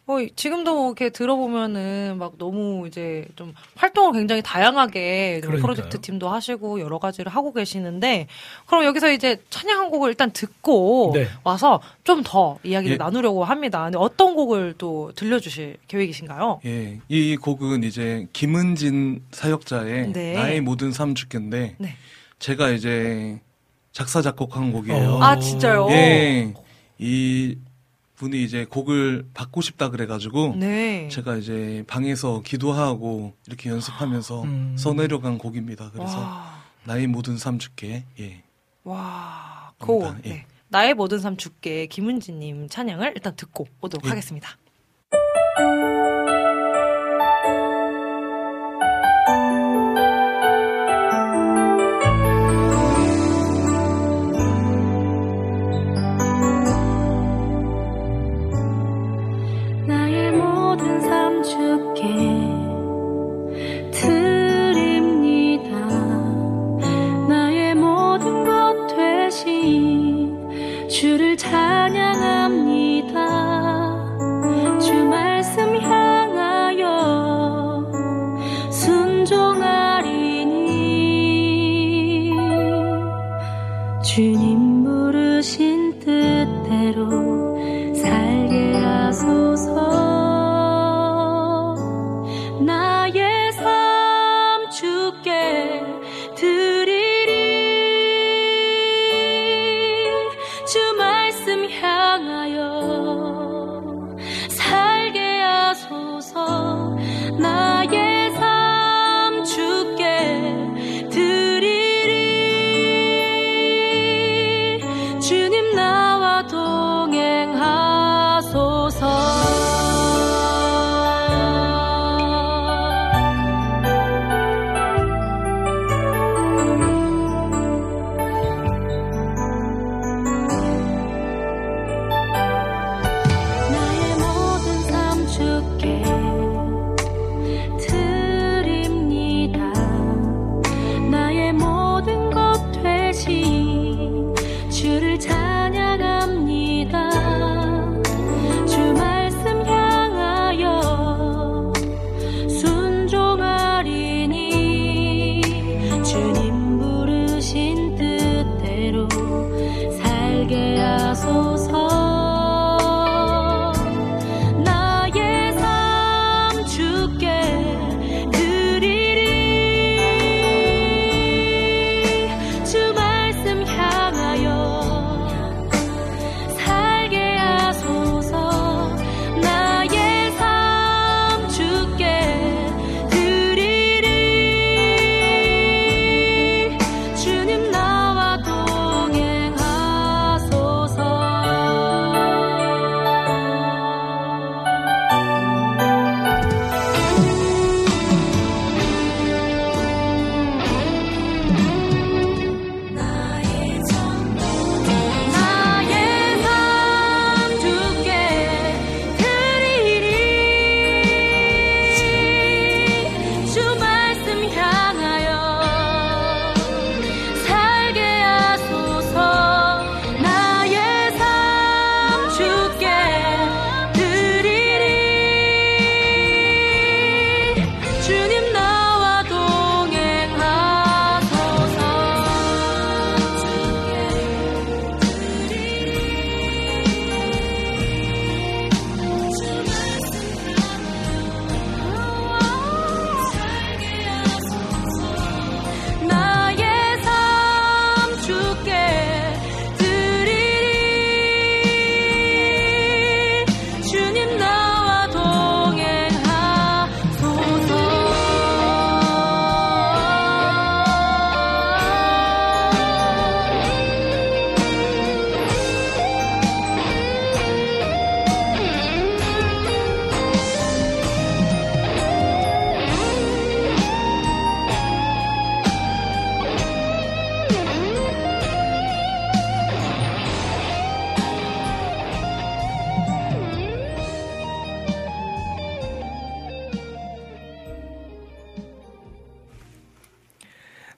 뭐 지금도 이렇게 들어보면은 막 너무 이제 좀 활동을 굉장히 다양하게 프로젝트 팀도 하시고 여러 가지를 하고 계시는데, 그럼 여기서 이제 찬양 한 곡을 일단 듣고 와서 좀 더 이야기를 나누려고 합니다. 근데 어떤 곡을 또 들려주실 계획이신가요? 이 곡은 이제 김은진 사역자의 나의 모든 삶 주께인데 제가 이제 작사 작곡한 곡이에요. 아 진짜요? 이 분이 이제 곡을 받고 싶다 그래가지고 제가 이제 방에서 기도하고 이렇게 연습하면서 써내려간 곡입니다. 그래서 나의 모든 삶 주께. 와, 고운. 나의 모든 삶 주께 김은지님 찬양을 일단 듣고 오도록 하겠습니다. 주를 찬양합니다. 주 말씀 향하여 순종하리니 주님 부르신 뜻대로 살게 하소서. 주께 드리리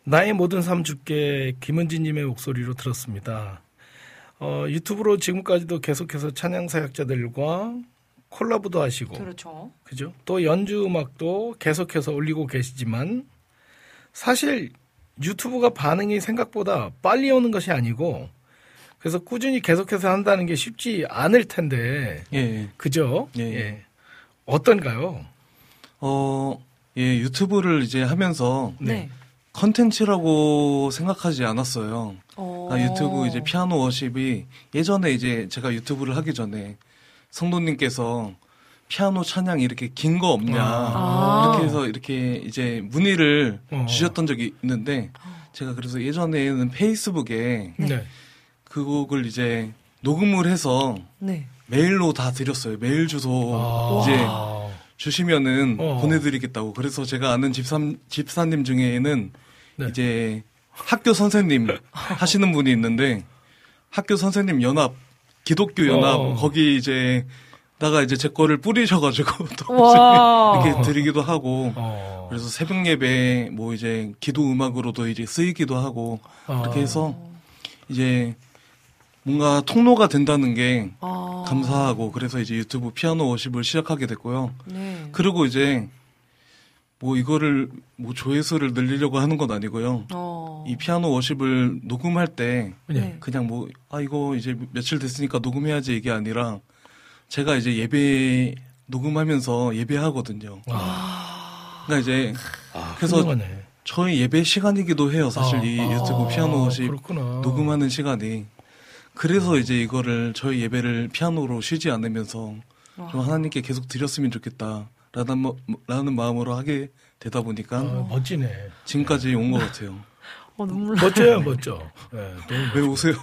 나의 모든 삶 주께 김은지님의 목소리로 들었습니다. 유튜브로 지금까지도 계속해서 찬양 사역자들과 콜라보도 하시고, 그렇죠. 그죠? 또 연주 음악도 계속해서 올리고 계시지만 사실 유튜브가 반응이 생각보다 빨리 오는 것이 아니고 그래서 꾸준히 계속해서 한다는 게 쉽지 않을 텐데, 예, 그죠? 예, 예. 어떤가요? 예, 유튜브를 이제 하면서 컨텐츠라고 생각하지 않았어요. 유튜브 이제 피아노 워십이 예전에 이제 제가 유튜브를 하기 전에 성도님께서 피아노 찬양 이렇게 긴 거 없냐 이렇게 해서 이렇게 이제 문의를 주셨던 적이 있는데 제가 그래서 예전에는 페이스북에 그 곡을 이제 녹음을 해서 메일로 다 드렸어요. 메일 주소 이제 주시면은 보내드리겠다고. 그래서 제가 아는 집사님 중에는 이제 학교 선생님 하시는 분이 있는데 학교 선생님 연합 기독교 연합 거기 이제 다가 이제 제 거를 뿌리셔가지고 또 이렇게 드리기도 하고 그래서 새벽 예배 뭐 이제 기도 음악으로도 이제 쓰이기도 하고 그렇게 해서 이제 뭔가 통로가 된다는 게 감사하고 그래서 이제 유튜브 피아노 워십을 시작하게 됐고요. 네. 그리고 이제 뭐 이거를 뭐 조회수를 늘리려고 하는 건 아니고요. 이 피아노 워십을 녹음할 때 그냥 뭐 아 이거 이제 며칠 됐으니까 녹음해야지 이게 아니라 제가 이제 예배 녹음하면서 예배하거든요. 그러니까 이제 그래서 훌륭하네. 저희 예배 시간이기도 해요. 사실 이 유튜브 피아노 워십 녹음하는 시간이. 그래서 이제 이거를 저희 예배를 피아노로 쉬지 않으면서 좀 하나님께 계속 드렸으면 좋겠다. 라는 마음으로 하게 되다 보니까 멋지네. 지금까지 온 것 같아요. 눈물 멋져요, 멋져. 네, 왜 오세요?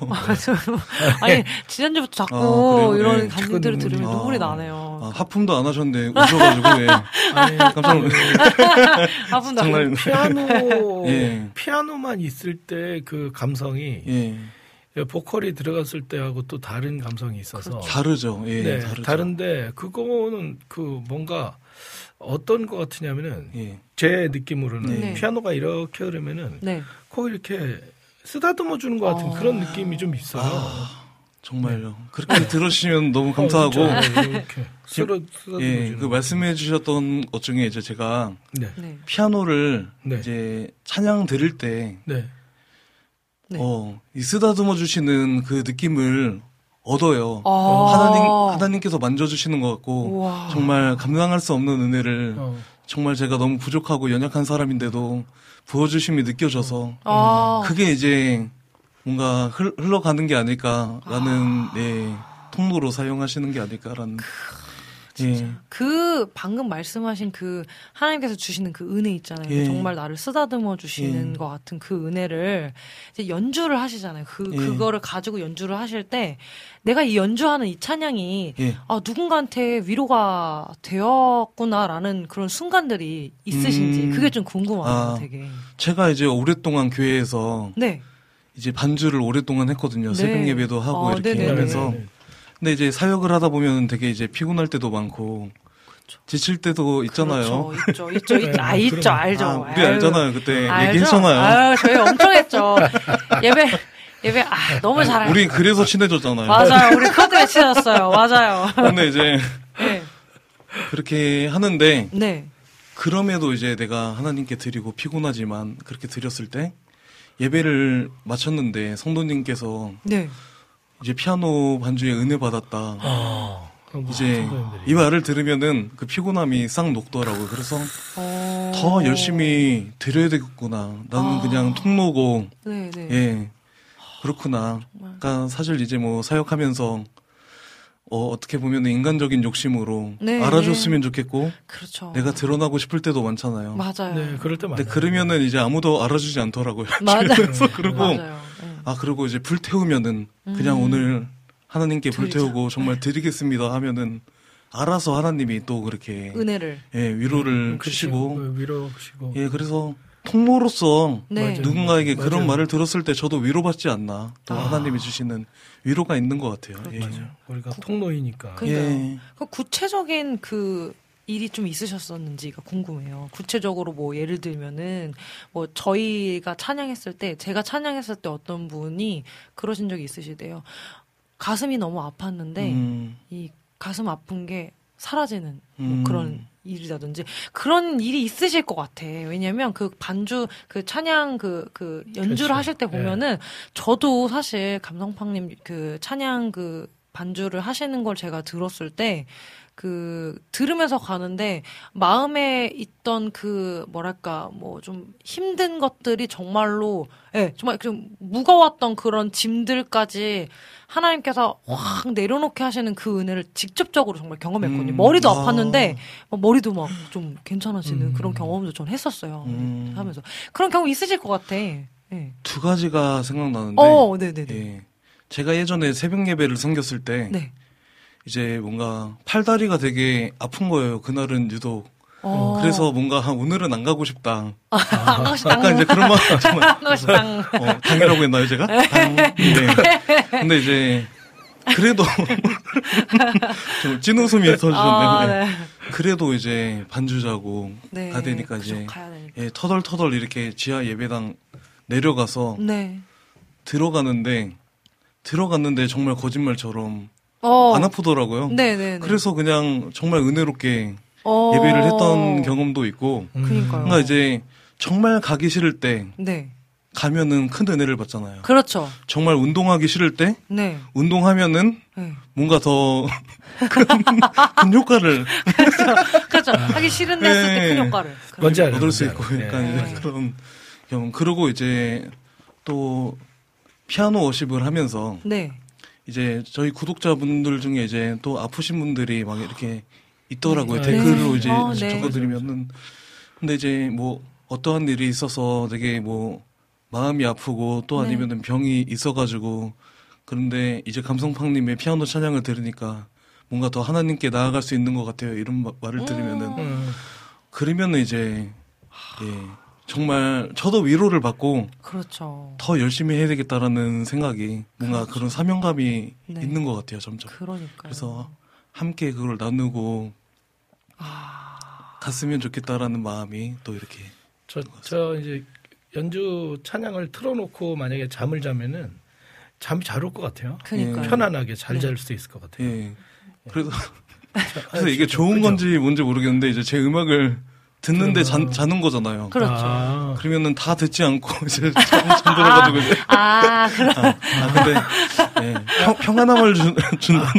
아니 지난주부터 자꾸 이런 간증들을 들으면 눈물이 나네요. 하품도 안 하셨는데 웃어가지고. 예. 아니, 깜짝 놀랐어요. 하품도 안 하셨네. 피아노 피아노만 있을 때 그 감성이. 예. 보컬이 들어갔을 때하고 또 다른 감성이 있어서 다르죠. 예, 네, 다르죠. 다른데 그거는 그 뭔가 어떤 것 같으냐면은 제 느낌으로는 피아노가 이렇게 흐르면은 코 이렇게 쓰다듬어 주는 것 같은 그런 느낌이 좀 있어요. 정말요. 그렇게 들으시면 너무 감사하고 이렇게 쓰다듬어 주는 그 말씀해 주셨던 것 중에 이제 제가 피아노를 이제 찬양 드릴 때. 이 쓰다듬어 주시는 그 느낌을 얻어요. 하나님께서 만져주시는 것 같고, 우와. 정말 감당할 수 없는 은혜를, 정말 제가 너무 부족하고 연약한 사람인데도 부어주심이 느껴져서, 그게 이제 뭔가 흘러가는 게 아닐까라는, 통로로 사용하시는 게 아닐까라는. 진짜. 그 방금 말씀하신 그 하나님께서 주시는 그 은혜 있잖아요. 정말 나를 쓰다듬어 주시는 것 같은 그 은혜를 이제 연주를 하시잖아요. 그거를 가지고 연주를 하실 때 내가 이 연주하는 이 찬양이 아 누군가한테 위로가 되었구나라는 그런 순간들이 있으신지 그게 좀 궁금하네요. 되게. 제가 이제 오랫동안 교회에서 이제 반주를 오랫동안 했거든요. 새벽 예배도 하고 이렇게 하면서. 근데 이제 사역을 하다 보면 되게 이제 피곤할 때도 많고 지칠 때도 있잖아요. 그렇죠. 있죠. 알죠. 우리 알잖아요. 그때 얘기했잖아요. 저희 엄청 했죠. 예배 너무 잘해. 우리 그래서 친해졌잖아요. 맞아요. 우리 그때 친해졌어요. 맞아요. 근데 이제 그렇게 하는데 그럼에도 이제 내가 하나님께 드리고 피곤하지만 그렇게 드렸을 때 예배를 마쳤는데 성도님께서 이제 피아노 반주에 은혜 받았다. 이제 이 말을 들으면은 그 피곤함이 싹 녹더라고요. 그래서 더 열심히 드려야 되겠구나. 나는 그냥 통로고. 예. 그렇구나. 그러니까 사실 이제 뭐 사역하면서 어떻게 보면 인간적인 욕심으로 알아줬으면 좋겠고, 그렇죠. 내가 드러나고 싶을 때도 많잖아요. 맞아요. 네, 그럴 때 많아요. 근데 그러면은 이제 아무도 알아주지 않더라고요. 맞아요. 그래서 그리고 그리고 이제 불태우면은 그냥 오늘 하나님께 불태우고 정말 드리겠습니다 하면은 알아서 하나님이 또 그렇게 은혜를 위로를 주시고 위로시고 그래서 통로로서 누군가에게 맞아요. 그런 말을 들었을 때 저도 위로받지 않나 또 하나님이 주시는 위로가 있는 것 같아요. 맞아요. 우리가 통로이니까. 그러니까요. 구체적인 그 일이 좀 있으셨었는지가 궁금해요. 구체적으로 뭐 예를 들면은 뭐 저희가 찬양했을 때, 제가 찬양했을 때 어떤 분이 그러신 적이 있으시대요. 가슴이 너무 아팠는데 이 가슴 아픈 게 사라지는 뭐 그런 일이라든지 그런 일이 있으실 것 같아. 왜냐면 그 반주, 그 찬양, 그 연주를 그렇죠. 하실 때 보면은 예. 저도 사실 감성팍님 그 찬양 그 반주를 하시는 걸 제가 들었을 때 그 들으면서 가는데 마음에 있던 그 뭐랄까 뭐 좀 힘든 것들이 정말로 예, 정말 좀 무거웠던 그런 짐들까지 하나님께서 확 내려놓게 하시는 그 은혜를 직접적으로 정말 경험했거든요. 머리도 아팠는데 머리도 막 좀 괜찮아지는 그런 경험도 전 했었어요. 하면서 그런 경험 있으실 것 같아. 예. 두 가지가 생각나는데. 네네네. 예. 제가 예전에 새벽 예배를 섬겼을 때. 네. 이제 뭔가 팔다리가 되게 아픈 거예요. 그날은 유독. 그래서 뭔가 오늘은 안 가고 싶다. 안 가고 싶다. 약간 이제 그런 말. 안 가고 싶다. 당이라고 했나요, 제가? 당. 네. 근데 이제 그래도 좀 찐웃음이 터지셨네요. 네. 그래도 이제 반주자고 네, 가야 되니까 이제 예, 터덜터덜 이렇게 지하 예배당 내려가서 네. 들어갔는데 정말 거짓말처럼. 안 아프더라고요. 네네. 그래서 그냥 정말 은혜롭게 예배를 했던 경험도 있고. 그러니까 이제 정말 가기 싫을 때 네. 가면은 큰 은혜를 받잖아요. 그렇죠. 정말 운동하기 싫을 때 네. 운동하면은 네. 뭔가 더 큰 효과를 그렇죠. 하기 싫은데 했을 때 큰 효과를 뭔지 알아요. 얻을 수 있고 약간 네. 그런 경험. 그리고 이제 또 피아노 워십을 하면서. 네. 이제 저희 구독자분들 중에 이제 또 아프신 분들이 막 이렇게 있더라고요. 네. 댓글로 이제 네. 적어드리면은 근데 이제 뭐 어떠한 일이 있어서 되게 뭐 마음이 아프고 또 아니면은 네. 병이 있어가지고 그런데 이제 감성팍님의 피아노 찬양을 들으니까 뭔가 더 하나님께 나아갈 수 있는 것 같아요. 이런 말을 들으면은 그러면은 이제 예. 정말 저도 위로를 받고 그렇죠. 더 열심히 해야 되겠다라는 생각이 뭔가 그렇죠. 그런 사명감이 네. 있는 것 같아요. 점점. 그러니까요. 그래서 함께 그걸 나누고 갔으면 좋겠다라는 마음이 또 이렇게 저 이제 연주 찬양을 틀어놓고 만약에 잠을 자면은 잠이 잘 올 것 같아요. 그러니까요. 편안하게 잘 잘 수 네. 있을 것 같아요. 네. 그래서 이게 좋은 그죠. 건지 뭔지 모르겠는데 이제 제 음악을 듣는데 자는 거잖아요. 그렇죠. 그러면은 다 듣지 않고 이제 잠들어가지고 이제. 근데 예. 평안함을 준다는.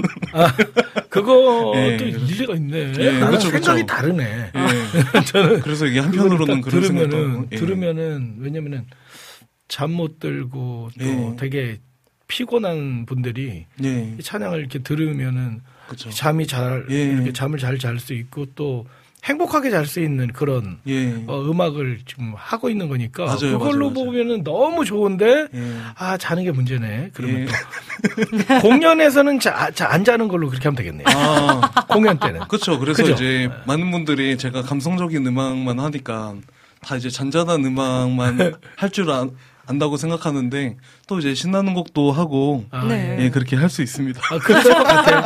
그거 또 예. 일리가 있네. 예. 그렇죠, 생각이 그렇죠. 다르네. 예. 저는 그래서 이게 한편으로는 그런 생각도. 예. 들으면은 왜냐면은 잠 못 들고 또 예. 되게 피곤한 분들이 예. 찬양을 이렇게 들으면은 그렇죠. 잠이 잘 예. 이렇게 잠을 잘 잘 수 있고 또. 행복하게 잘 수 있는 그런 예. 음악을 지금 하고 있는 거니까 맞아요, 그걸로 맞아요. 보면은 너무 좋은데 예. 아 자는 게 문제네. 그러면 예. 또 공연에서는 안 자는 걸로 그렇게 하면 되겠네요. 공연 때는 그렇죠. 그래서 그죠? 이제 많은 분들이 제가 감성적인 음악만 하니까 다 이제 잔잔한 음악만 할 줄 안다고 생각하는데 또 이제 신나는 곡도 하고 네. 예, 그렇게 할 수 있습니다. 그러실 것 같아요.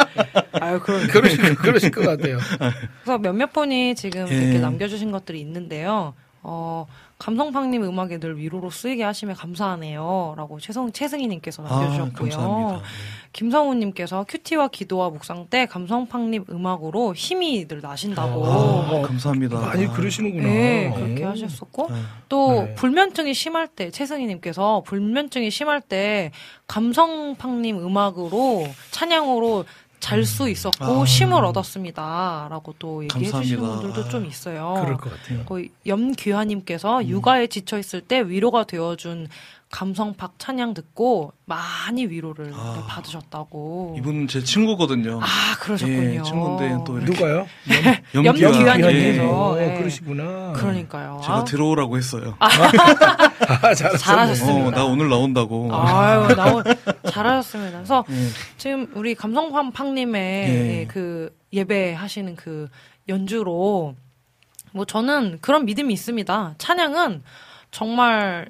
아유, 그러실 것 같아요. 그래서 몇몇 분이 지금 예. 이렇게 남겨주신 것들이 있는데요. 감성팍님 음악에 늘 위로로 쓰이게 하시면 감사하네요라고 최승희님께서 남겨주셨고요. 김성우님께서 큐티와 기도와 묵상 때 감성팍님 음악으로 힘이 늘 나신다고. 감사합니다. 많이 그러시는구나. 네, 그렇게 하셨었고 또 네. 불면증이 심할 때 최승희님께서 불면증이 심할 때 감성팍님 음악으로 찬양으로 잘 수 있었고 힘을 얻었습니다라고 또 얘기해 주시는 분들도 좀 있어요. 그럴 것 같아요. 염귀화님께서 육아에 지쳐 있을 때 위로가 되어준 감성팍 찬양 듣고 많이 위로를 받으셨다고. 이분은 제 친구거든요. 그러셨군요. 예, 친구인데 또 이렇게 누가요? 염귀화님께서 예. 그러시구나. 그러니까요. 제가 들어오라고 했어요. 잘하셨습니다. 나 오늘 나온다고. 아유, 잘하셨습니다. 그래서 지금 우리 감성팍님의 예. 그 예배하시는 그 연주로 뭐 저는 그런 믿음이 있습니다. 찬양은 정말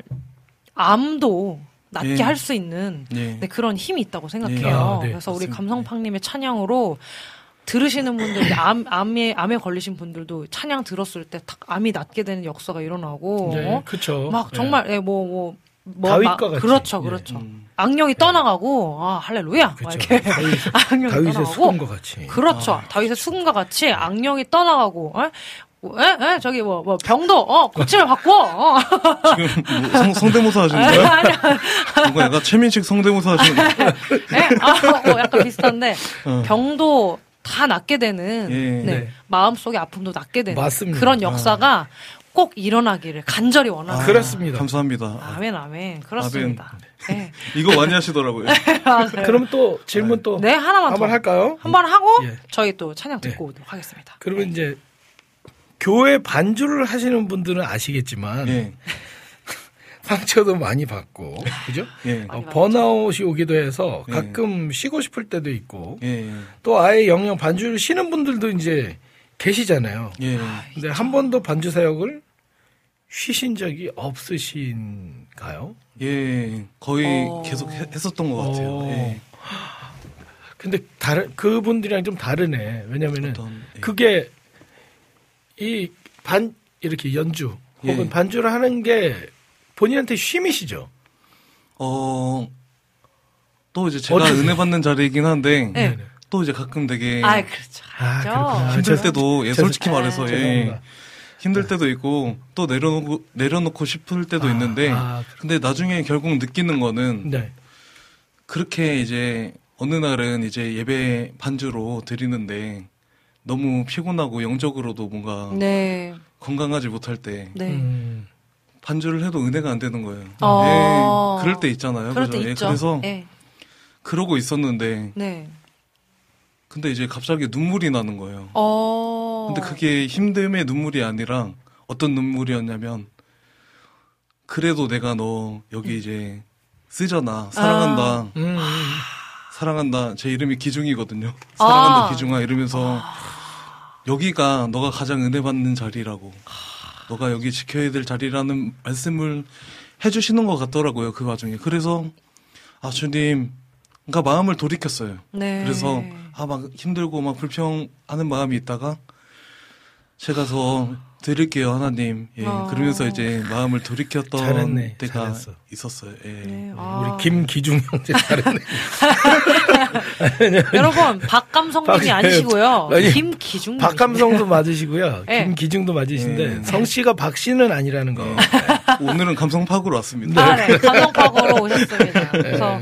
암도 낫게 예. 할 수 있는 예. 네, 그런 힘이 있다고 생각해요. 예. 그래서 우리 감성팍님의 찬양으로 들으시는 분들, 암에 걸리신 분들도 찬양 들었을 때 탁 암이 낫게 되는 역사가 일어나고. 네, 그렇죠. 막 정말 다윗과 같이. 그렇죠, 그렇죠. 예, 악령이 떠나가고, 아, 할렐루야. 그렇죠. 막 이렇게 다윗의 수금과 같이. 그렇죠. 아, 다윗의 수금과 같이 악령이 떠나가고. 에? 에? 저기 병도 고침을 받고. 지금 성대모사 하시는 거야? 아니야. 뭔가 약간 최민식 성대모사 하시는 거야? 약간 비슷한데 병도 다 낫게 되는, 마음속의 아픔도 낫게 되는, 맞습니다. 그런 역사가 꼭 일어나기를 간절히 원합니다. 그렇습니다. 감사합니다. 아멘, 아멘. 그렇습니다. 아멘. 네. 이거 많이 하시더라고요. 아, 그럼 또 질문 또 하나만 한번 할까요? 한번 하고 저희 또 찬양 듣고 오도록 하겠습니다. 그러면 이제 교회 반주를 하시는 분들은 아시겠지만 상처도 많이 받고, 그죠? 번아웃이 오기도 해서 가끔 쉬고 싶을 때도 있고, 또 아예 영영 반주를 쉬는 분들도 이제 계시잖아요. 근데 한 번도 반주 사역을 쉬신 적이 없으신가요? 거의 계속 했었던 것 같아요. 근데 그분들이랑 좀 다르네. 왜냐면은 그게 이 이렇게 연주 혹은 반주를 하는 게 본인한테 쉼이시죠? 또 이제 제가 은혜 받는 자리이긴 한데, 또 이제 가끔 되게. 아, 그렇죠. 힘들 때도, 솔직히 말해서, 힘들 때도 있고, 또 내려놓고 싶을 때도 있는데, 근데 나중에 결국 느끼는 거는, 그렇게 이제, 어느 날은 이제 예배 반주로 드리는데, 너무 피곤하고 영적으로도 뭔가, 건강하지 못할 때, 반주를 해도 은혜가 안 되는 거예요. 그럴 때 있잖아요. 그래서 그러고 있었는데, 근데 이제 갑자기 눈물이 나는 거예요. 근데 그게 힘듦의 눈물이 아니라 어떤 눈물이었냐면, 그래도 내가 너 여기 이제 쓰잖아. 사랑한다. 사랑한다. 제 이름이 기중이거든요. 사랑한다, 기중아. 이러면서 여기가 너가 가장 은혜 받는 자리라고. 너가 여기 지켜야 될 자리라는 말씀을 해주시는 것 같더라고요, 그 와중에. 그래서, 아, 주님, 그러니까 마음을 돌이켰어요. 그래서, 막 힘들고 막 불평하는 마음이 있다가, 제가 더 드릴게요, 하나님. 그러면서 이제 마음을 돌이켰던 때가 있었어요. 우리 김기중 형제 잘했네. 여러분, 박감성님이 아니시고요. 김기중. 박감성도 맞으시고요. 김기중도 맞으신데, 성씨가 박씨는 아니라는 거. 오늘은 감성팍으로 왔습니다. 감성팍으로 오셨습니다. 그래서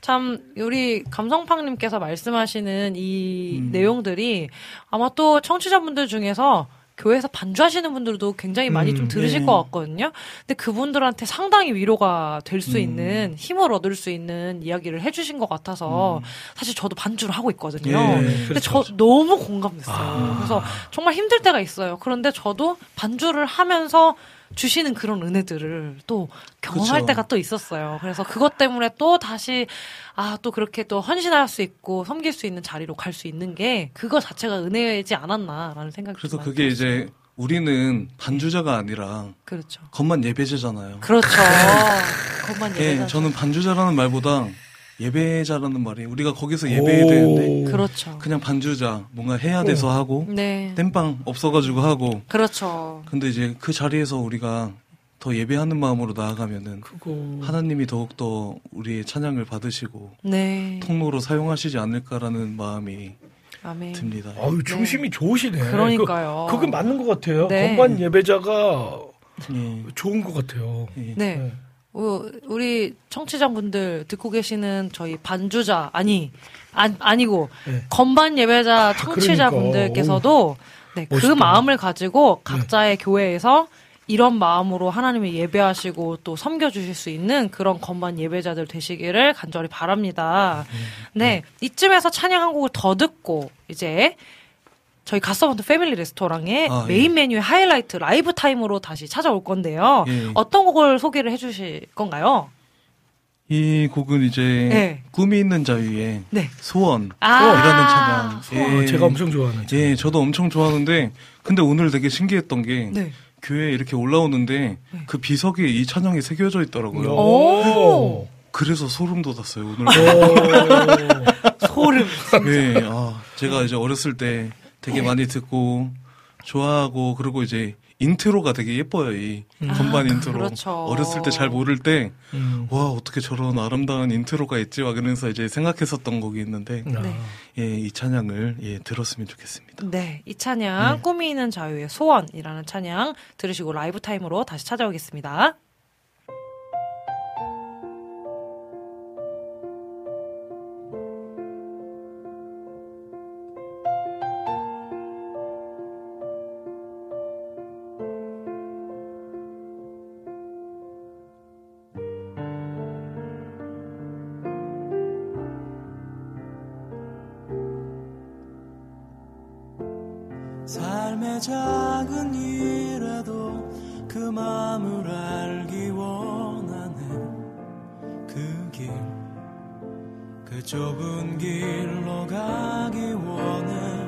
참, 우리 감성팍님께서 말씀하시는 이 내용들이 아마 또 청취자분들 중에서 교회에서 반주하시는 분들도 굉장히 많이 좀 들으실 것 같거든요. 근데 그분들한테 상당히 위로가 될 수 있는, 힘을 얻을 수 있는 이야기를 해주신 것 같아서, 사실 저도 반주를 하고 있거든요. 근데 저 너무 공감됐어요. 그래서 정말 힘들 때가 있어요. 그런데 저도 반주를 하면서 주시는 그런 은혜들을 또 경험할 때가 또 있었어요. 그래서 그것 때문에 또 다시, 또 그렇게 또 헌신할 수 있고 섬길 수 있는 자리로 갈 수 있는 게 그거 자체가 은혜이지 않았나라는 생각이 들어요. 그래서 그게 들었어요. 이제 우리는 반주자가 아니라 겉만 예배자잖아요. 그렇죠. 겉만 예배자. 저는 반주자라는 말보다 예배자라는 말이, 우리가 거기서 예배해야 되는데, 그냥 반주자, 뭔가 해야 돼서 하고, 땜빵 없어가지고 하고, 근데 이제 그 자리에서 우리가 더 예배하는 마음으로 나아가면은, 하나님이 더욱더 우리의 찬양을 받으시고, 통로로 사용하시지 않을까라는 마음이 듭니다. 아유, 중심이 좋으시네. 그러니까요. 그건 맞는 것 같아요. 건반 예배자가 좋은 것 같아요. 우리 청취자분들 듣고 계시는 저희 반주자 아니고 건반 예배자 청취자분들께서도 그 마음을 가지고 각자의 교회에서 이런 마음으로 하나님을 예배하시고 또 섬겨주실 수 있는 그런 건반 예배자들 되시기를 간절히 바랍니다. 이쯤에서 찬양 한 곡을 더 듣고 이제 저희 갓서번트 패밀리 레스토랑의 메인 메뉴의 하이라이트 라이브 타임으로 다시 찾아올 건데요. 어떤 곡을 소개를 해주실 건가요? 이 곡은 이제 꿈이 있는 자유의 소원이라는 찬양. 제가 엄청 좋아하는. 저도 엄청 좋아하는데, 근데 오늘 되게 신기했던 게 교회에 이렇게 올라오는데 그 비석에 이 찬양이 새겨져 있더라고요. 그래서 소름 돋았어요, 오늘. 소름. 네, 아, 제가 이제 어렸을 때 되게 많이 듣고 좋아하고, 그리고 이제 인트로가 되게 예뻐요, 이 건반 인트로. 그렇죠. 어렸을 때 잘 모를 때, 와, 어떻게 저런 아름다운 인트로가 있지? 와, 그러면서 이제 생각했었던 곡이 있는데, 네. 예, 이 찬양을, 예, 들었으면 좋겠습니다. 네, 이 찬양, 네. 꾸미는 자유의 소원이라는 찬양 들으시고 라이브 타임으로 다시 찾아오겠습니다. 작은 일에도 그 마음을 알기 원하네. 그 길, 그 좁은 길로 가기 원해.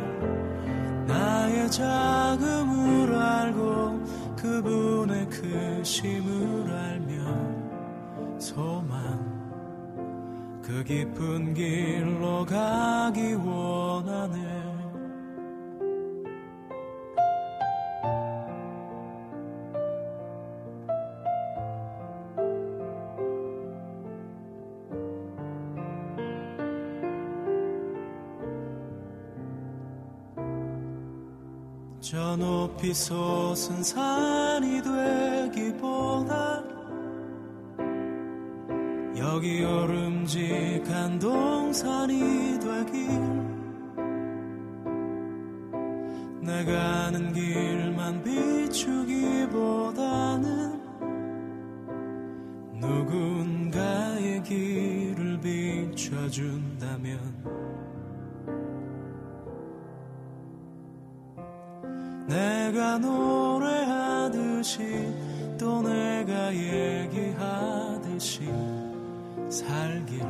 나의 자금을 알고 그분의 크심을 알며 소망, 그 깊은 길로 가기 원하네. 저 높이 솟은 산이 되기보다 여기 오름직한 동산이 되길, 내가 아는 길만 비추기보다는 누군가의 길을 비춰준다면 내가 노래하듯이 또 내가 얘기하듯이 살길,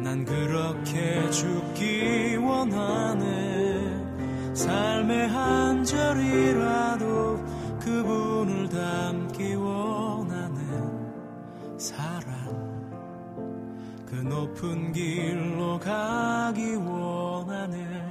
난 그렇게 죽기 원하네. 삶의 한 절이라도 그분을 담기 원하네. 사랑, 그 높은 길로 가기 원하네.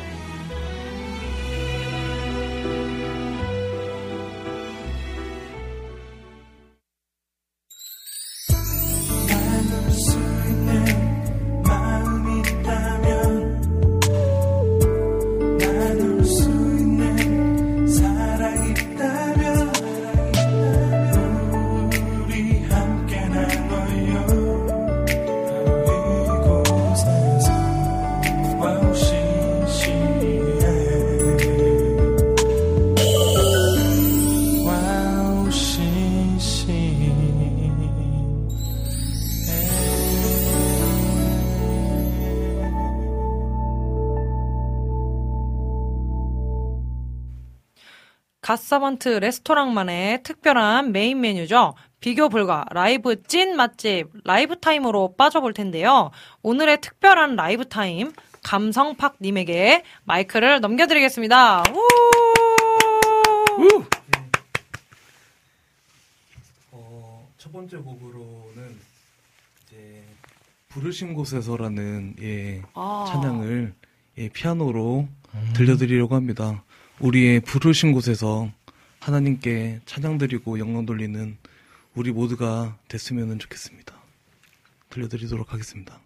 갓서번트 레스토랑만의 특별한 메인 메뉴죠. 비교 불가 라이브 찐 맛집 라이브 타임으로 빠져볼 텐데요. 오늘의 특별한 라이브 타임, 감성팍 님에게 마이크를 넘겨드리겠습니다. 우! 첫 번째 곡으로는 이제 부르신 곳에서라는 찬양을 피아노로 들려드리려고 합니다. 우리의 부르신 곳에서 하나님께 찬양드리고 영광 돌리는 우리 모두가 됐으면 좋겠습니다. 들려드리도록 하겠습니다.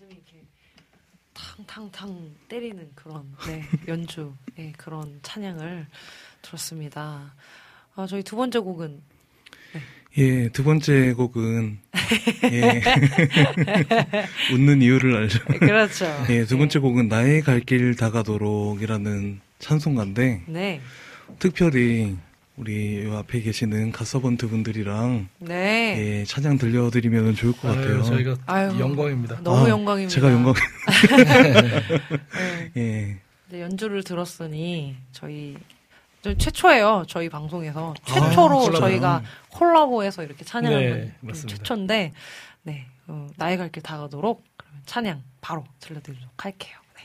가슴이 이렇게 탕탕탕 때리는 그런 네, 연주, 네, 그런 찬양을 들었습니다. 아, 저희 두 번째 곡은 네. 예, 두 번째 곡은 예. 웃는 이유를 알죠. 그렇죠. 예, 두 번째 네. 곡은 나의 갈 길 다가도록이라는 찬송가인데 네. 특별히 우리 앞에 계시는 갓서번트 분들이랑 네. 예, 찬양 들려드리면 좋을 것 같아요. 저희가 영광입니다. 너무 영광입니다. 제가 영광입니다. 네. 예. 네, 연주를 들었으니 저희 최초예요. 저희 방송에서 최초로 저희가 콜라보해서 이렇게 찬양하는 네, 최초인데 네, 나의 갈 길 다가도록 그러면 찬양 바로 들려드리도록 할게요. 네.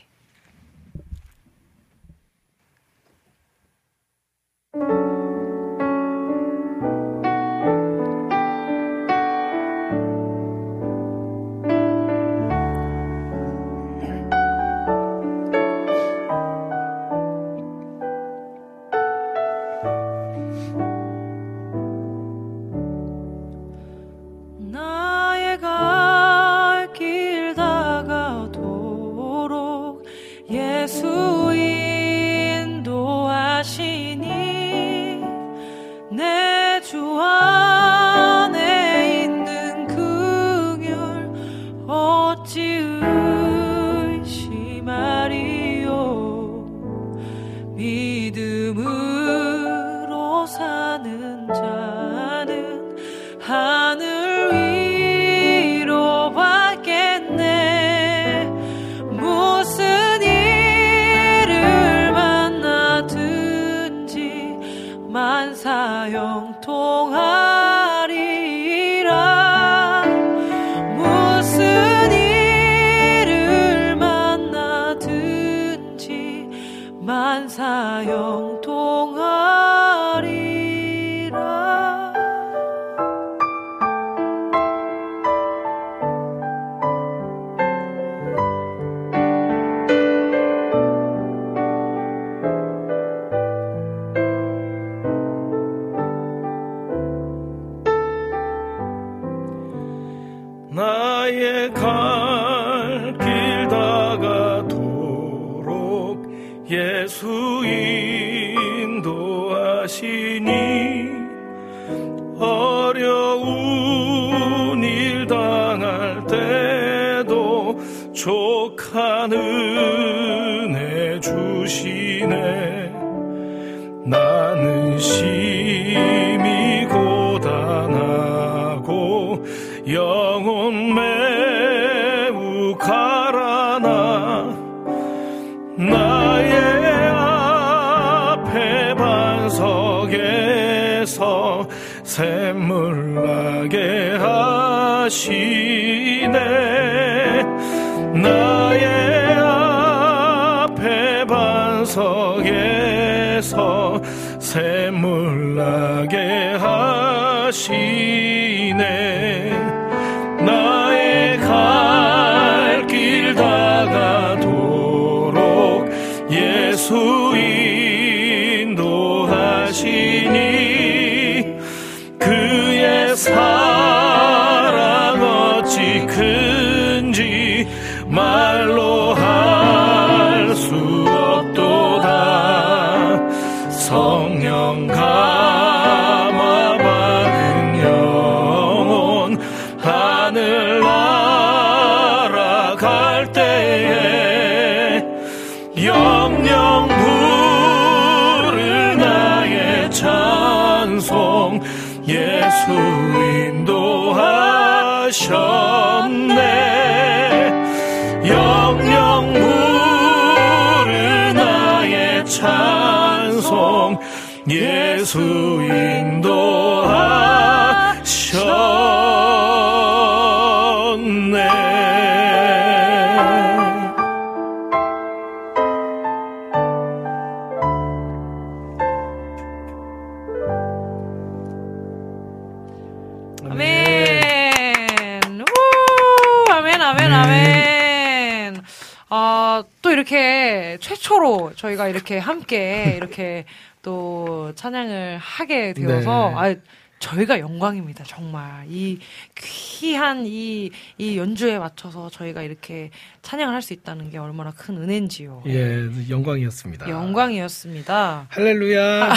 저희가 이렇게 함께 이렇게 또 찬양을 하게 되어서 네. 아, 저희가 영광입니다. 정말 이 귀한 이 연주에 맞춰서 저희가 이렇게 찬양을 할 수 있다는 게 얼마나 큰 은혜인지요. 예, 영광이었습니다. 영광이었습니다. 할렐루야.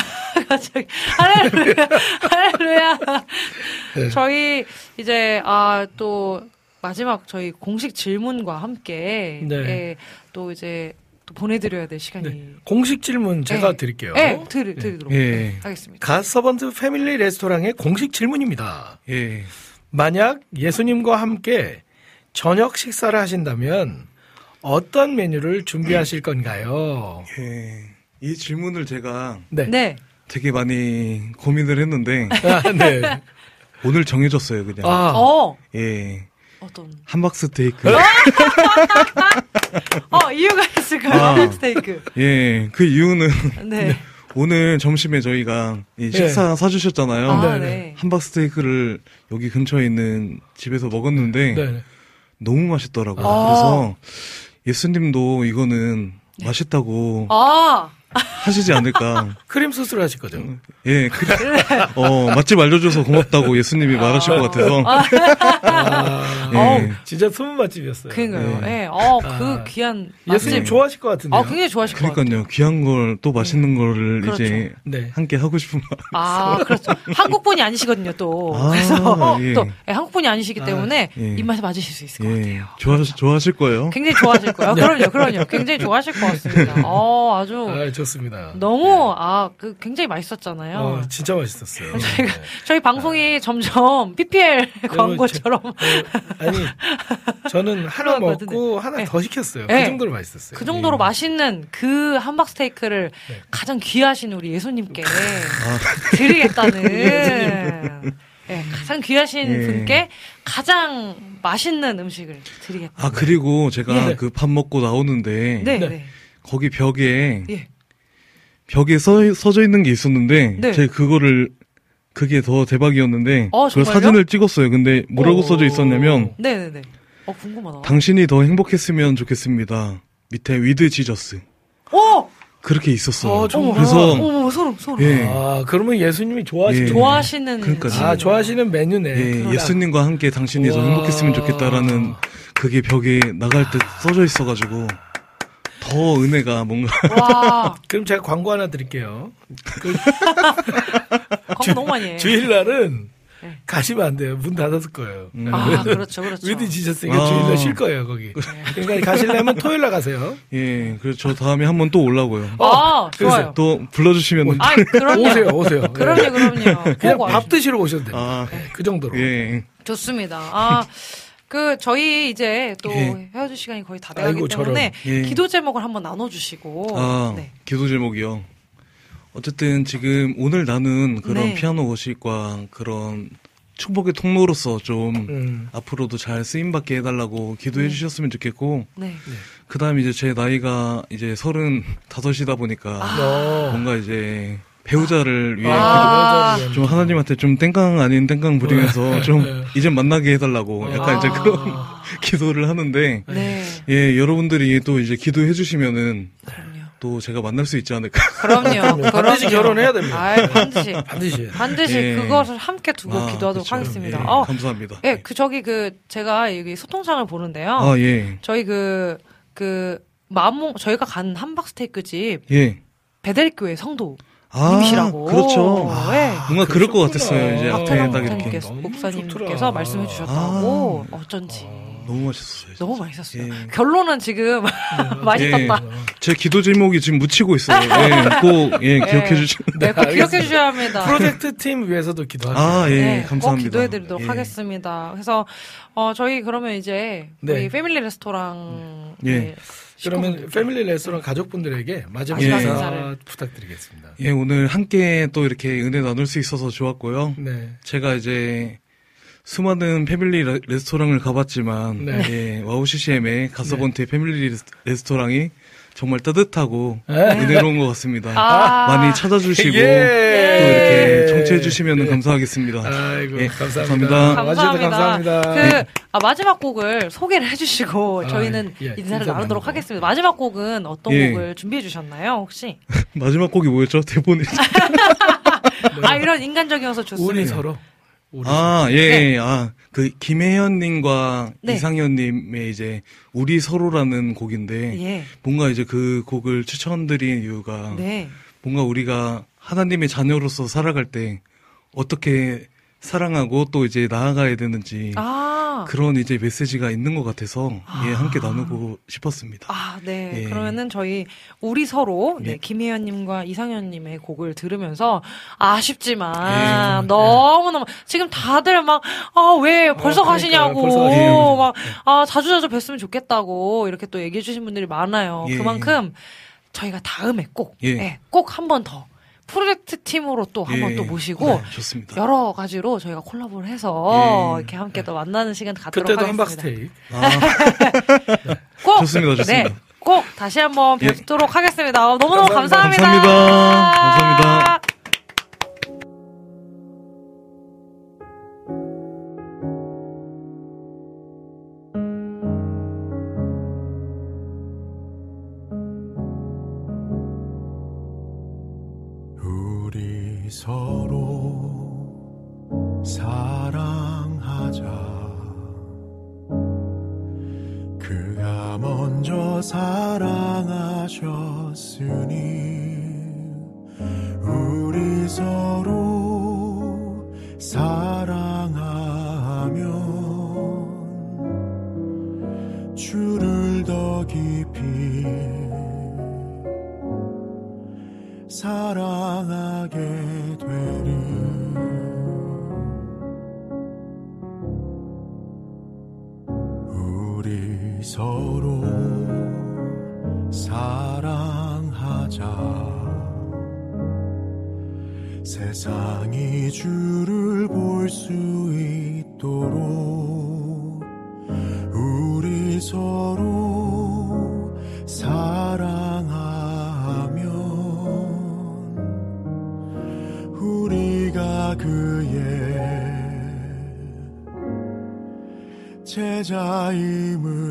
갑자기 할렐루야. 할렐루야. 네. 저희 이제 또 마지막 저희 공식 질문과 함께 네. 예, 또 이제 또 보내드려야 될 시간이. 네. 공식 질문 제가 네. 드릴게요. 네, 드리도록 네. 하겠습니다. 갓서번트 패밀리 레스토랑의 공식 질문입니다. 예. 만약 예수님과 함께 저녁 식사를 하신다면 어떤 메뉴를 준비하실 건가요? 예. 이 질문을 제가 네. 되게 많이 고민을 했는데 네. 오늘 정해졌어요, 그냥. 예. 어떤 함박스 스테이크. 이유가 있을까요? 함박스 스테이크. 예, 그 이유는 네. 오늘 점심에 저희가 이 식사 네. 사주셨잖아요. 네. 함박스 스테이크를 여기 근처에 있는 집에서 먹었는데 네. 너무 맛있더라고요. 그래서 예수님도 이거는 네. 맛있다고 하시지 않을까. 크림 소스를 하실 거죠? 예, 맛집 알려줘서 고맙다고 예수님이 말하실 것 같아서. 예. 진짜 숨은 맛집이었어요. 그러니까요. 예, 그 귀한 맛집. 예수님 좋아하실 것 같은데요. 굉장히 좋아하실 것 같아요. 그러니까요. 귀한 걸 또 맛있는 거를 그렇죠. 이제 네. 함께 하고 싶은 마음. 그렇죠. 한국 분이 아니시거든요, 또. 그래서 예. 또 한국 분이 아니시기 때문에 예. 입맛에 맞으실 수 있을 것 같아요. 좋아하실 거예요. 굉장히 좋아하실 거예요. 네. 그럼요. 굉장히 좋아하실 것 같습니다. 아주. 좋습니다. 너무 네. 굉장히 맛있었잖아요. 진짜 맛있었어요. 저희가 저희 방송이 점점 PPL 광고처럼. 저는 하나 먹고 하나 더 시켰어요. 네. 그 정도로 맛있었어요. 그 정도로 맛있는 그 함박 스테이크를 네. 가장 귀하신 우리 예수님께 드리겠다는. 예수님. 네, 가장 귀하신 분께 가장 맛있는 음식을 드리겠다. 그리고 제가 그 밥 먹고 나오는데 네. 거기 벽에 벽에 써져 있는 게 있었는데 네. 제가 그게 더 대박이었는데 그걸 사진을 찍었어요. 근데 뭐라고 써져 있었냐면 네네네. 궁금하다. 당신이 더 행복했으면 좋겠습니다. 밑에 with Jesus. 그렇게 있었어요. 그래서 소름. 예. 그러면 예수님이 좋아하시는 좋아하시는 메뉴네. 예. 예수님과 함께 당신이 더 행복했으면 좋겠다라는 그게 벽에 나갈 때 써져 있어가지고. 더 은혜가 뭔가. 와. 그럼 제가 광고 하나 드릴게요. 광고 너무 많이 해. 주일날은 가시면 안 돼요. 문 닫았을 거예요. 그렇죠. 위드 지셨으니까 주일날 쉴 거예요, 거기. 그러니까 가시려면 토요일날 가세요. 예, 그래서 저 다음에 한번 또 오려고요. 좋아요. 또 불러주시면. 그럼요. 오세요. 그럼요. 그냥 밥 드시러 오셔도 돼요. 그 정도로. 예. 좋습니다. 저희 이제 또 헤어질 시간이 거의 다 되었기 때문에 기도 제목을 한번 나눠주시고. 기도 제목이요. 어쨌든 지금 오늘 나눈 그런 피아노 워십과 그런 축복의 통로로서 좀 앞으로도 잘 쓰임받게 해달라고 기도해 주셨으면 좋겠고. 그 다음 이제 제 나이가 이제 35이다 보니까 뭔가 이제 배우자를 위해 좀 하나님한테 좀 땡깡 아닌 땡깡 부리면서 좀 이제 만나게 해달라고 약간 이제 그런 기도를 하는데 예, 여러분들이 또 이제 기도해 주시면은 또 제가 만날 수 있지 않을까. 그럼요. 반드시 결혼해야 됩니다. 반드시 예. 그것을 함께 두고 기도하도록 하겠습니다. 예. 감사합니다. 예, 제가 여기 소통장을 보는데요. 저희 저희가 간 함박스테이크 집 베델교회 성도. 님이시라고. 그렇죠. 네. 뭔가 그럴 것 같았어요. 이제 앞에 딱 이렇게 목사님께서 말씀해 주셨다고. 어쩐지. 너무 맛있었어요. 진짜. 너무 맛있었어요. 예. 결론은 지금 맛있었다. 제 기도 제목이 지금 묻히고 있어요. 꼭 기억해 주시면. 꼭 기억해 주셔야 합니다. 프로젝트 팀 위해서도 기도합니다. 감사합니다. 꼭 기도해 드리도록 하겠습니다. 그래서 저희 그러면 이제 우리 패밀리 레스토랑 그러면 패밀리 레스토랑 가족분들에게 마지막 인사 부탁드리겠습니다. 예, 오늘 함께 또 이렇게 은혜 나눌 수 있어서 좋았고요. 네. 제가 이제 수많은 패밀리 레스토랑을 가봤지만 와우CCM의 갓서번트의 패밀리 레스토랑이 정말 따뜻하고 은혜로운 것 같습니다. 많이 찾아주시고 또 이렇게 청취해 주시면 감사하겠습니다. 아이고, 감사합니다. 마지막 곡을 소개를 해주시고 저희는 인사를 나누도록 하겠습니다. 마지막 곡은 어떤 곡을 준비해 주셨나요, 혹시? 마지막 곡이 뭐였죠? 대본이 아, 이런 인간적인 요소 좋습니다. 운이 서로. 아, 예, 네. 예, 아, 그, 김혜현님과 네. 이상현님의 이제, 우리 서로라는 곡인데, 예. 뭔가 이제 그 곡을 추천드린 이유가, 네. 뭔가 우리가 하나님의 자녀로서 살아갈 때, 어떻게 사랑하고 또 이제 나아가야 되는지, 아. 그런 이제 메시지가 있는 것 같아서, 아. 예, 함께 나누고 싶었습니다. 아, 네. 예. 그러면은 저희, 우리 서로, 네, 예. 김혜연님과 이상현님의 곡을 들으면서, 아쉽지만, 예. 너무너무, 지금 다들 막, 아, 왜 벌써 가시냐고, 벌써 막, 아, 자주자주 뵀으면 좋겠다고, 이렇게 또 얘기해주신 분들이 많아요. 예. 그만큼, 저희가 다음에 꼭, 예. 예, 꼭 한 번 더, 프로젝트 팀으로 또 한 번 또 모시고 네, 좋습니다. 여러 가지로 저희가 콜라보를 해서 이렇게 함께 또 만나는 시간 갖도록 그때도 하겠습니다. 그때도 한박스테이. 아. 꼭 좋습니다, 좋습니다. 네, 꼭 다시 한번 뵙도록 하겠습니다. 너무너무 감사합니다. 감사합니다. 감사합니다. 서로 사랑하자. 그가 먼저 사랑하셨으니 우리 서로 사랑하면 주를 더 깊이 사랑하게 서로 사랑하자. 세상이 주를 볼 수 있도록 우리 서로 사랑하면 우리가 그의 제자임을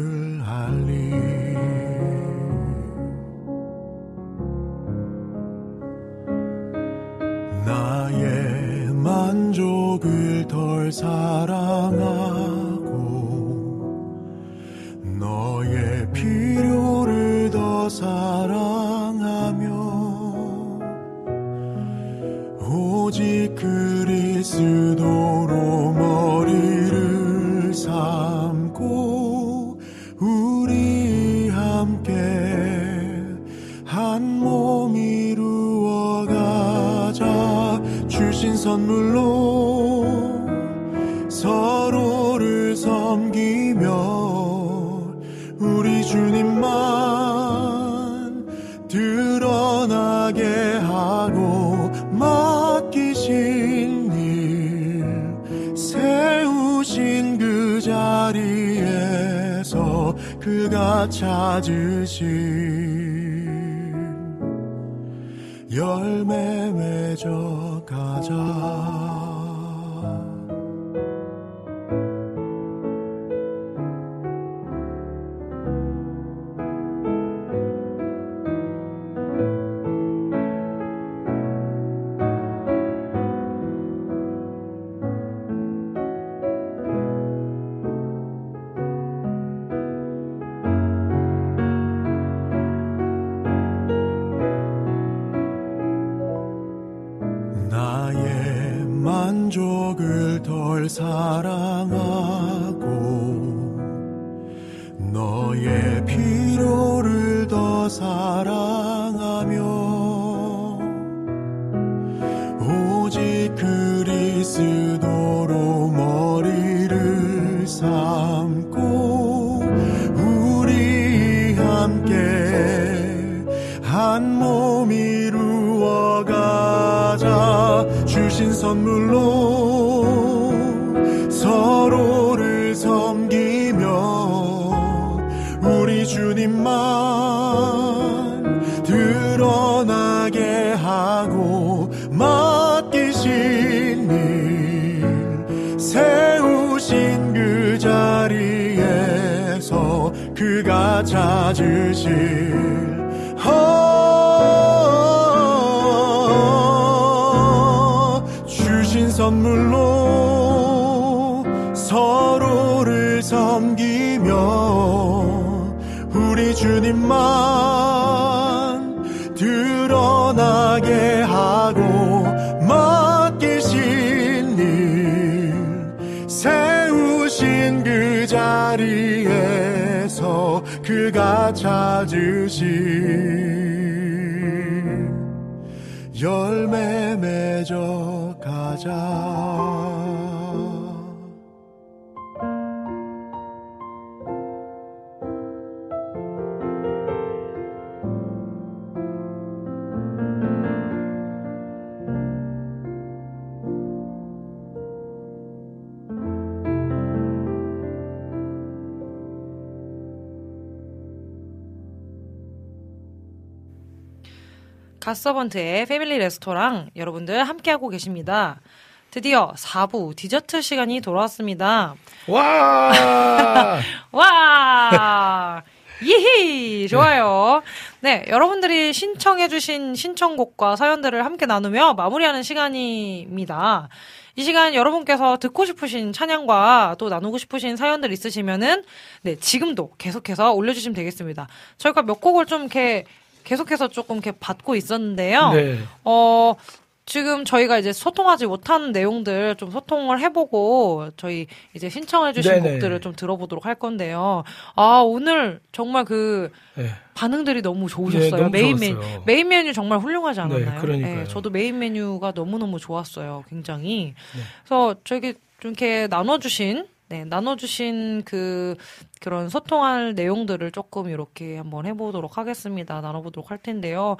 나의 만족을 덜 사랑하고 너의 필요를 더 사랑하며 오직 그리스도로 머리를 삼고 우리 함께 한 몸 이루어가자. 주신 선물로 서로를 섬기며 우리 주님만 드러나게 하고 맡기신 일 세우신 그 자리에서 그가 찾으신 열매 맺어 가자. 만족을 덜 사랑하고 너의 필요를 더 사랑하며 오직 그리스도로 머리를 삼고 우리 함께 한 몸 이루어가자. 주신 선물로 서로를 섬기며 우리 주님만 드러나게 하고 맡기신 일 세우신 그 자리에서 그가 찾으실 주를 섬기며 우리 주님만 드러나게 하고 맡기신 일 세우신 그 자리에서 그가 찾으신 열매 맺어 가자. 갓서번트의 패밀리 레스토랑 여러분들 함께하고 계십니다. 드디어 4부 디저트 시간이 돌아왔습니다. 와! 와! 예히! 좋아요. 네, 여러분들이 신청해주신 신청곡과 사연들을 함께 나누며 마무리하는 시간입니다. 이 시간 여러분께서 듣고 싶으신 찬양과 또 나누고 싶으신 사연들 있으시면은 네, 지금도 계속해서 올려주시면 되겠습니다. 저희가 몇 곡을 좀 이렇게 계속해서 조금 이렇게 받고 있었는데요. 네. 지금 저희가 이제 소통하지 못한 내용들 좀 소통을 해보고 저희 이제 신청해주신 네네. 곡들을 좀 들어보도록 할 건데요. 아, 오늘 정말 그 네. 반응들이 너무 좋으셨어요. 네, 너무 메인 메뉴 정말 훌륭하지 않았나요? 네, 그러니까요. 네, 저도 메인 메뉴가 너무너무 좋았어요. 굉장히. 네. 그래서 저기 좀 이렇게 나눠주신 그런 소통할 내용들을 조금 이렇게 한번 해보도록 하겠습니다. 나눠보도록 할 텐데요.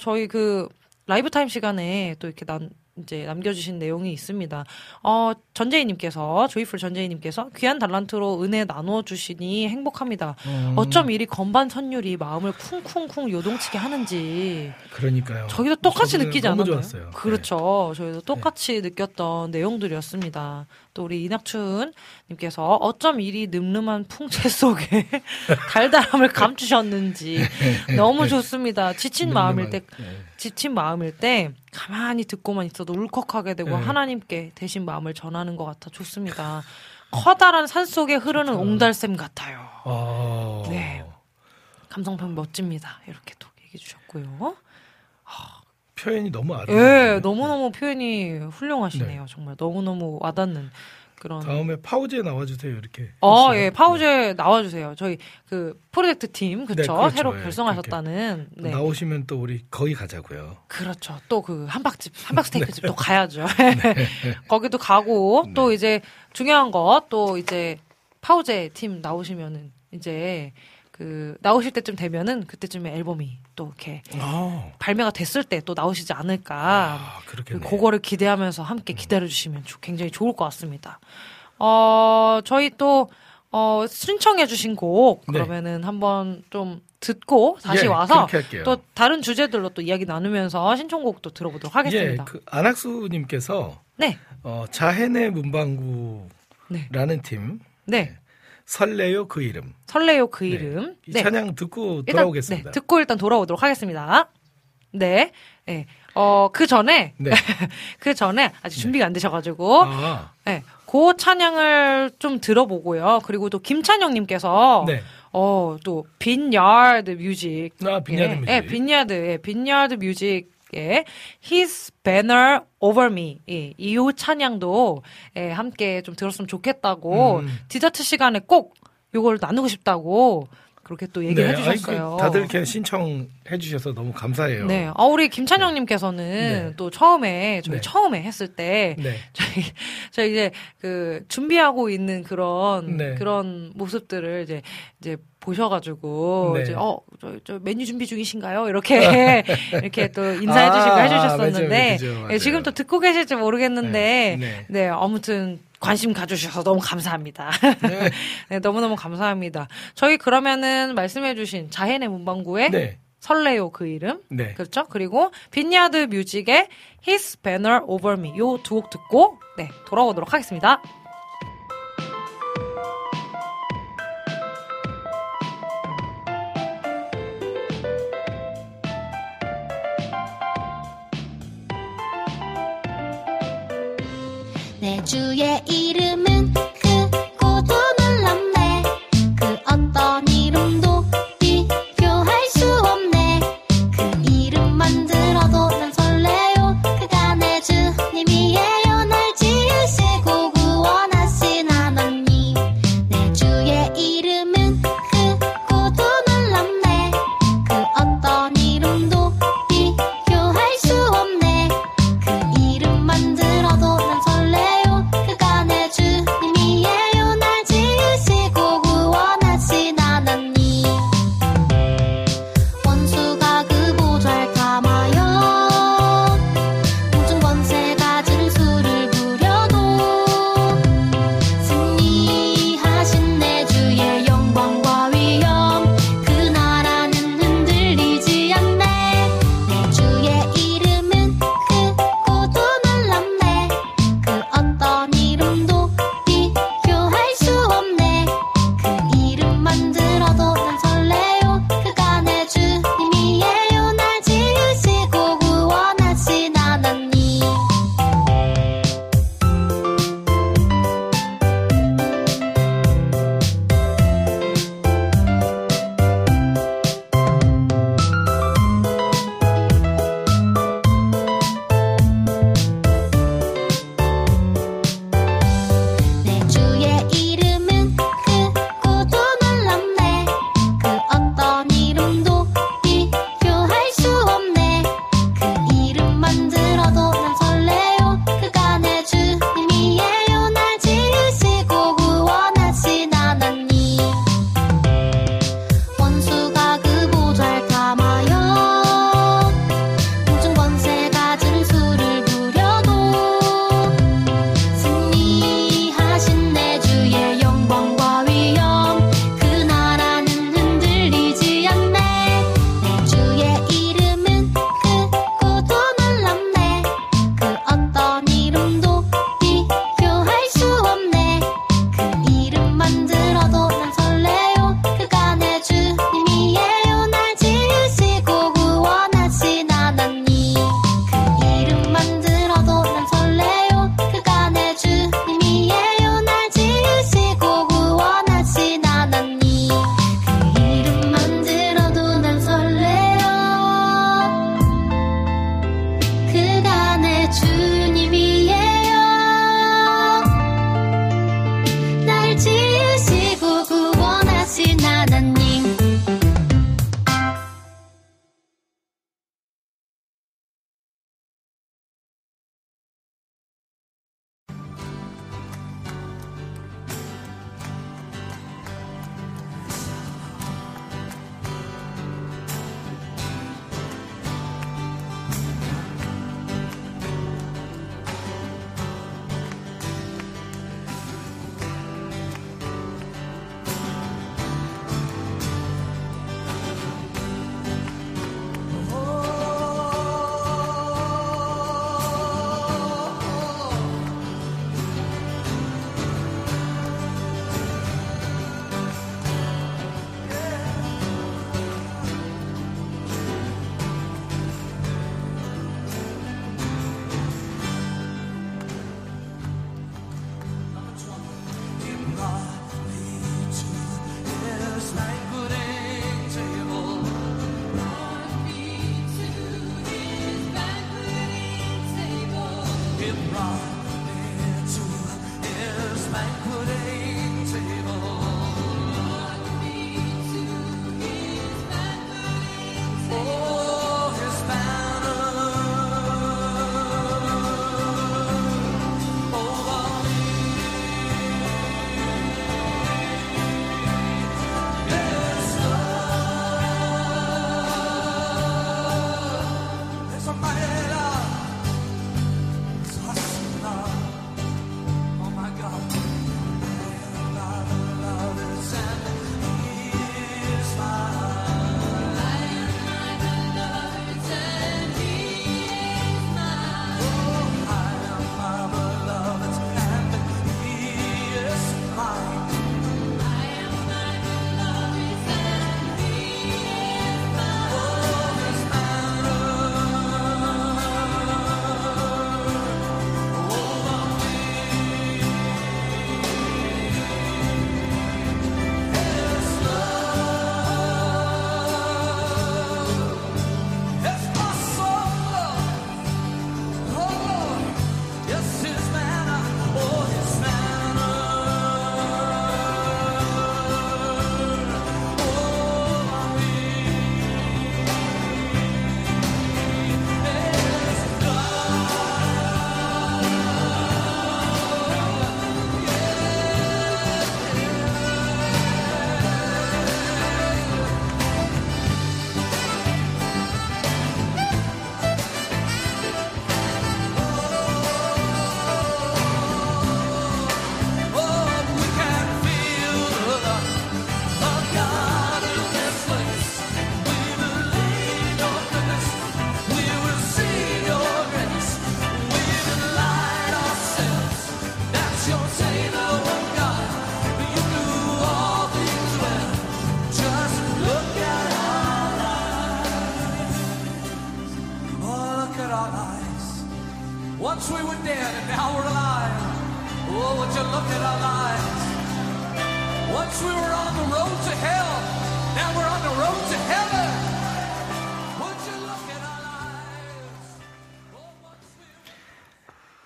저희 그 라이브 타임 시간에 또 이렇게 이제 남겨주신 내용이 있습니다. 조이풀 전재희님께서 귀한 달란트로 은혜 나눠주시니 행복합니다. 어쩜 이리 건반 선율이 마음을 쿵쿵쿵 요동치게 하는지. 그러니까요. 저희도 똑같이 느끼지 않았나요? 너무 좋았어요. 그렇죠. 네. 저희도 똑같이 네. 느꼈던 내용들이었습니다. 또 우리 이낙춘님께서 어쩜 이리 늠름한 풍채 속에 달달함을 감추셨는지. 너무 좋습니다. 지친 마음일 때 가만히 듣고만 있어도 울컥하게 되고 하나님께 대신 마음을 전하는 것 같아 좋습니다. 커다란 산 속에 흐르는 옹달샘 같아요. 아... 네, 감성평 멋집니다. 이렇게 또 얘기해 주셨고요. 표현이 너무 아름다워요. 네, 너무너무 표현이 훌륭하시네요. 네. 정말 너무너무 와닿는 그런. 다음에 파우제 나와주세요. 이렇게. 예, 파우제 나와주세요. 저희 그 프로젝트 팀, 그쵸? 네, 그렇죠. 새로 결성하셨다는. 네. 나오시면 또 우리 거기 가자고요. 그렇죠. 또 그 한박스테이크집 네. 또 가야죠. 네. 거기도 가고 네. 또 이제 중요한 거 또 이제 파우제 팀 나오시면은 이제 그 나오실 때쯤 되면은 그때쯤에 앨범이 또 이렇게 발매가 됐을 때 또 나오시지 않을까. 그거를 기대하면서 함께 기다려주시면 굉장히 좋을 것 같습니다. 저희 또 신청해주신 곡 네. 그러면은 한번 좀 듣고 다시 와서 또 다른 주제들로 또 이야기 나누면서 신청곡도 들어보도록 하겠습니다. 그 안학수님께서 네. 자해내 문방구라는 네. 팀. 네. 설레요 그 이름. 네. 이 찬양 듣고 돌아오겠습니다. 네, 듣고 일단 돌아오도록 하겠습니다. 네. 네. 그 전에 아직 준비가 안 되셔가지고. 네. 그 찬양을 좀 들어보고요. 그리고 또 김찬영님께서. 네. 또 빈야드 뮤직. 빈야드 뮤직. 네, 빈야드 뮤직. 예, His Banner Over Me 예, 이 찬양도 예, 함께 좀 들었으면 좋겠다고 디저트 시간에 꼭 이걸 나누고 싶다고 그렇게 또 얘기를 해주셨어요. 다들 이렇게 신청해주셔서 너무 감사해요. 네, 우리 김찬영님께서는 네. 또 처음에 저희 네. 처음에 했을 때 네. 저희 이제 그 준비하고 있는 그런 네. 그런 모습들을 이제 보셔가지고 네. 이제 저 메뉴 준비 중이신가요? 이렇게 또 인사해주시고 해주셨었는데 맞아요. 예, 지금 또 듣고 계실지 모르겠는데 네 아무튼. 관심 가져주셔서 너무 감사합니다. 네. 네, 너무너무 감사합니다. 저희 그러면은 말씀해주신 자해내 문방구의 네. 설레요 그 이름. 네. 그렇죠? 그리고 빈야드 뮤직의 His Banner Over Me. 요 두 곡 듣고 네, 돌아오도록 하겠습니다. 내 주의 이름은 크고 도는 람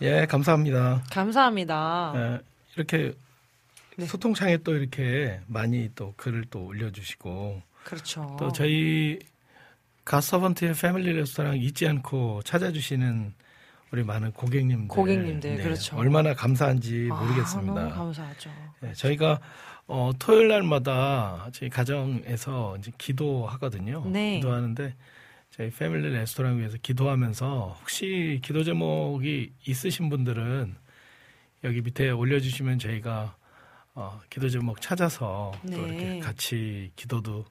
예, 감사합니다. 감사합니다. 예, 이렇게 네. 소통창에 또 이렇게 많이 또 글을 또 올려주시고 그렇죠. 또 저희 갓서번트의 패밀리 레스토랑 잊지 않고 찾아주시는 우리 많은 고객님들 네, 그렇죠. 얼마나 감사한지 모르겠습니다. 너무 감사하죠. 예, 저희가 토요일 날마다 저희 가정에서 이제 기도하거든요. 네. 기도하는데 저희 패밀리 레스토랑 위에서 기도하면서 혹시 기도 제목이 있으신 분들은 여기 밑에 올려주시면 저희가 기도 제목 찾아서 네. 또 이렇게 같이 기도도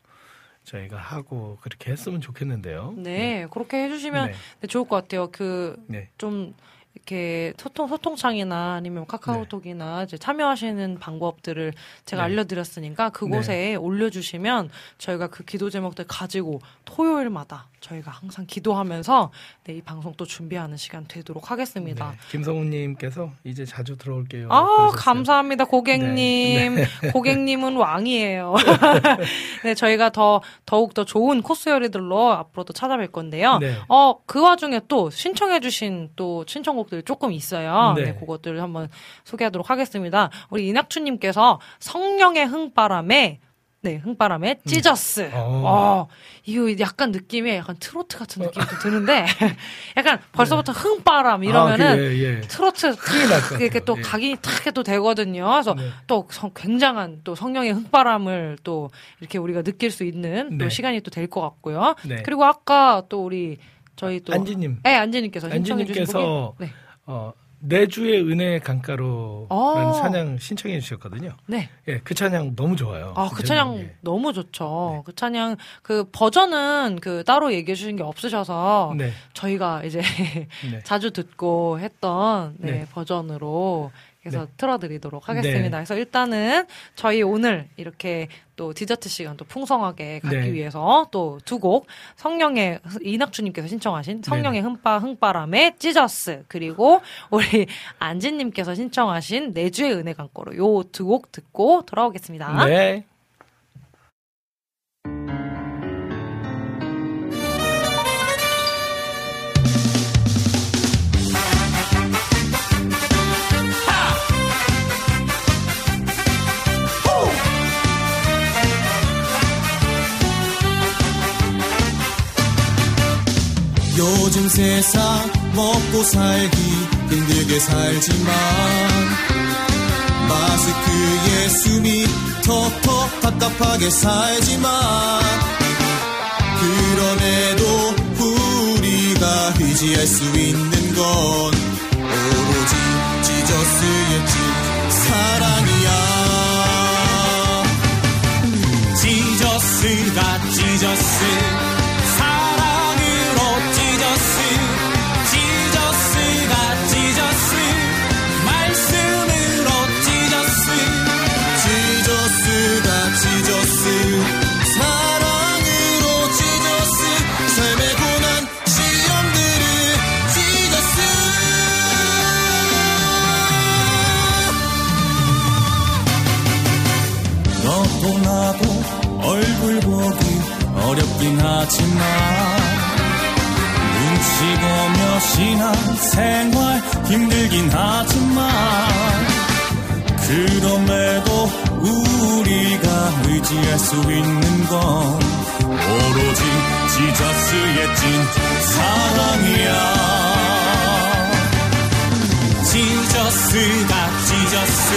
저희가 하고 그렇게 했으면 좋겠는데요. 네, 그렇게 해주시면 네, 좋을 것 같아요. 그 좀 이렇게 소통창이나 아니면 카카오톡이나 네. 이제 참여하시는 방법들을 제가 네. 알려드렸으니까 그곳에 네. 올려주시면 저희가 그 기도 제목들 가지고 토요일마다 저희가 항상 기도하면서 네, 이 방송 또 준비하는 시간 되도록 하겠습니다. 네. 김성훈님께서 이제 자주 들어올게요. 아, 감사합니다. 고객님. 네. 네. 고객님은 왕이에요. 네, 저희가 더욱더 좋은 코스 요리들로 앞으로도 찾아뵐 건데요. 네. 그 와중에 또 신청해주신 또 신청곡 들이 조금 있어요. 네. 네, 그것들을 한번 소개하도록 하겠습니다. 우리 이낙춘님께서 성령의 흥바람에 찢었스. 이거 약간 느낌이 약간 트로트 같은 느낌도 드는데 약간 벌써부터 네. 흥바람 이러면은 트로트 이렇게 또 각인이 탁 또 되거든요. 그래서 또 굉장한 또 성령의 흥바람을 또 이렇게 우리가 느낄 수 있는 또 시간이 또 될 것 같고요. 네. 그리고 아까 또 우리 저희 또 안진님, 네 안진님께서 신청해주셔서 네. 내 주의 은혜의 강가로라는 찬양 신청해 주셨거든요. 네, 예, 그 찬양 너무 좋아요. 아, 그 찬양 너무 좋죠. 네. 그 찬양 그 버전은 그 따로 얘기해 주신 게 없으셔서 저희가 이제 자주 듣고 했던 버전으로 그래서 네. 틀어드리도록 하겠습니다. 네. 그래서 일단은 저희 오늘 이렇게 또 디저트 시간 또 풍성하게 갖기 네. 위해서 또 두 곡 성령의 이낙주님께서 신청하신 성령의 네. 흥바람의 찢어스 그리고 우리 안진님께서 신청하신 내주의 은혜 강고로 요 두 곡 듣고 돌아오겠습니다. 네. 요즘 세상 먹고 살기 힘들게 살지만 마스크에 숨이 턱턱 답답하게 살지만 그럼에도 우리가 의지할 수 있는 건 오로지 지저스의 사랑이야. 지저스가 지저스 얼굴 보기 어렵긴 하지만 눈치 보며 신앙생활 힘들긴 하지만 그럼에도 우리가 의지할 수 있는 건 오로지 지저스의 찐 사랑이야. 지저스가 지저스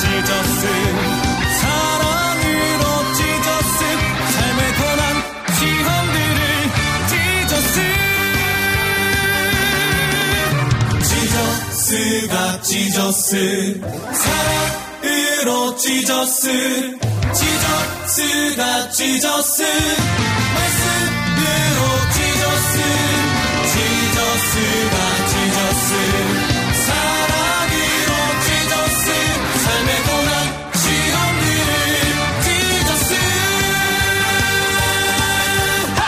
지저스가 지저스 사랑으로 지저스 지저스가 지저스 말씀으로 지저스 지저스가 지저스 사랑으로 지저스 삶의 고난 시험들을 지저스.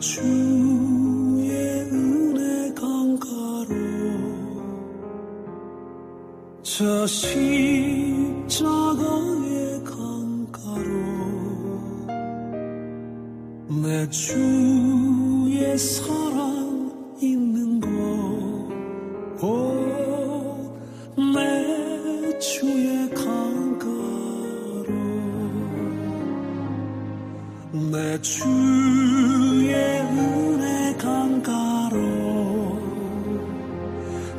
주의 은혜 강가로 저 십자가의 강가로 내 주의 사랑 있는 곳 오 내 주의 강가로 내 주의 은혜 강가로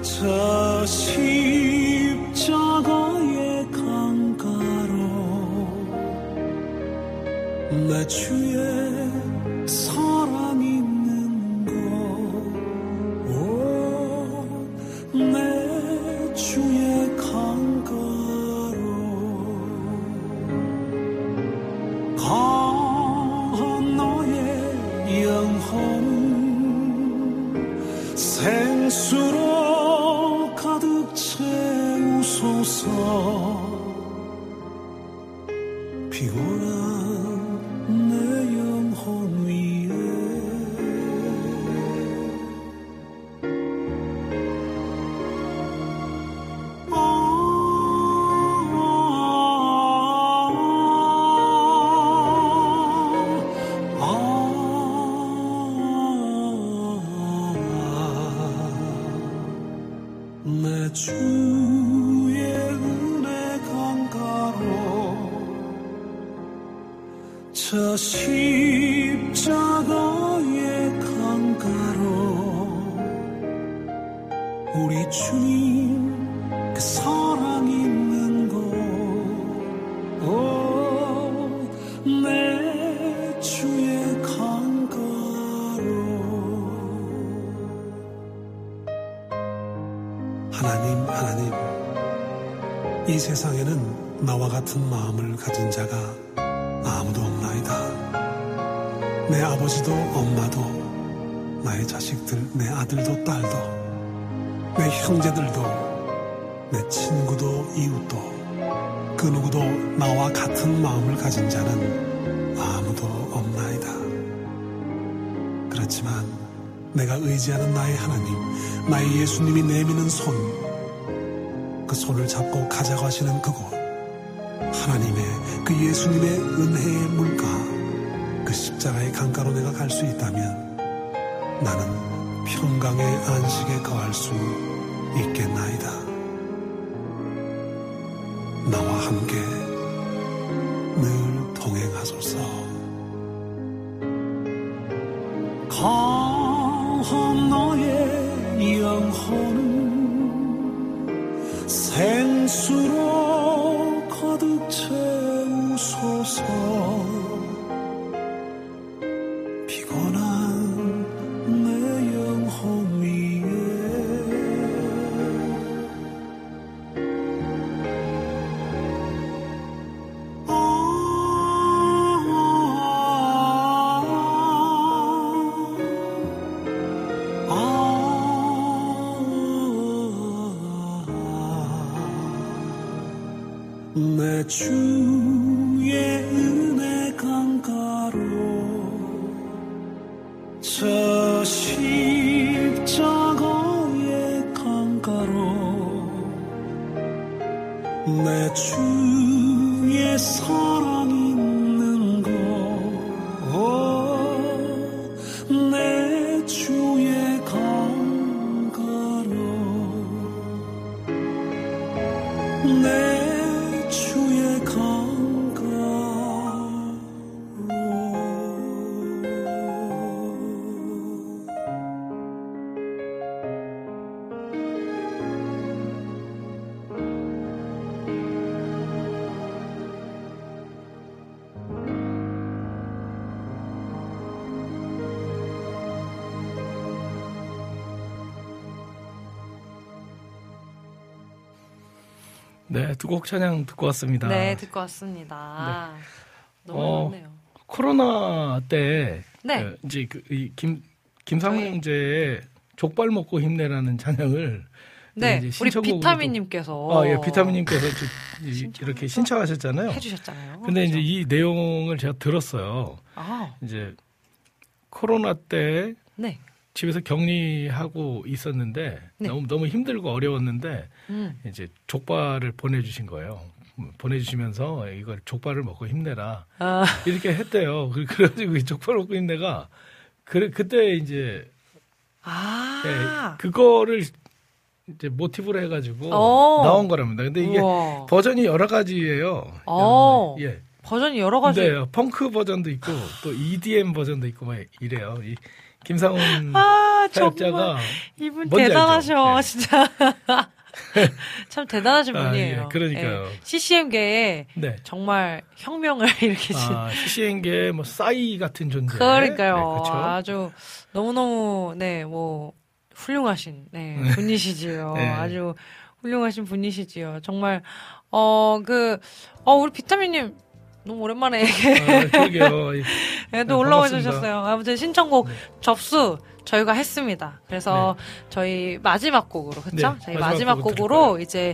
저 십자가의 강가로 내 주의 사랑 있는 곳 오 내 주의 강가로 가 생수로 가득 채우소서. 피곤한 내 영혼 위에 저 십자가의 강가로 우리 주님 그 사랑 있는 곳 내 주의 강가로. 하나님, 이 세상에는 나와 같은 마음을 가진 자가 아무도 없나이다. 내 아버지도 엄마도 나의 자식들, 내 아들도 딸도 내 형제들도 내 친구도 이웃도 그 누구도 나와 같은 마음을 가진 자는 아무도 없나이다. 그렇지만 내가 의지하는 나의 하나님, 나의 예수님이 내미는 손, 그 손을 잡고 가자고 하시는 그곳, 하나님의 그 예수님의 은혜의 물가, 그 십자가의 강가로 내가 갈 수 있다면 나는 평강의 안식에 거할 수 있겠나이다. 나와 함께 늘 동행하소서. 강한 너의 영혼은 생수로 가득 채우소서. 피곤한 내 영혼 위에 내 주의 은혜 강가로, 저 십자가의 강가로, 내 주의 사랑 있는 곳 내 주의 강가로, 내 네, 두 곡 찬양 듣고 왔습니다. 네, 듣고 왔습니다. 네. 너무 좋네요. 코로나 때 네. 이제 김상훈 형제의 족발 먹고 힘내라는 찬양을 네, 이제 우리 비타민님께서 비타민님께서 이렇게 신청하셨잖아요. 해주셨잖아요. 근데 그렇죠? 이제 이 내용을 제가 들었어요. 아. 이제 코로나 때 네. 집에서 격리하고 있었는데 네. 너무 힘들고 어려웠는데 이제 족발을 보내주신 거예요. 보내주시면서 이걸 족발을 먹고 힘내라 이렇게 했대요. 그래가지고 이 족발 먹고 힘내가 그때 이제 네, 그거를 이제 모티브로 해가지고 나온 거랍니다. 근데 이게 우와. 버전이 여러 가지예요. 예. 버전이 여러 가지. 네, 펑크 버전도 있고 또 EDM 버전도 있고 막 이래요. 김상훈 사역자가 이분 대단하셔. 네. 진짜 참 대단하신 분이에요. 예, 그러니까요. 예, CCM계에 네. 정말 혁명을 일으키신 CCM계의 뭐 싸이 같은 존재. 그러니까요. 네, 그렇죠? 아주 너무너무 네, 뭐 훌륭하신 네, 분이시지요. 네. 아주 훌륭하신 분이시지요. 정말 우리 비타민님 너무 오랜만에 그러게요. 네, 또 올라와 주셨어요. 아무튼 신청곡 네. 접수 저희가 했습니다. 그래서 네. 저희 마지막 곡으로 그렇죠? 네, 저희 마지막 곡으로 이제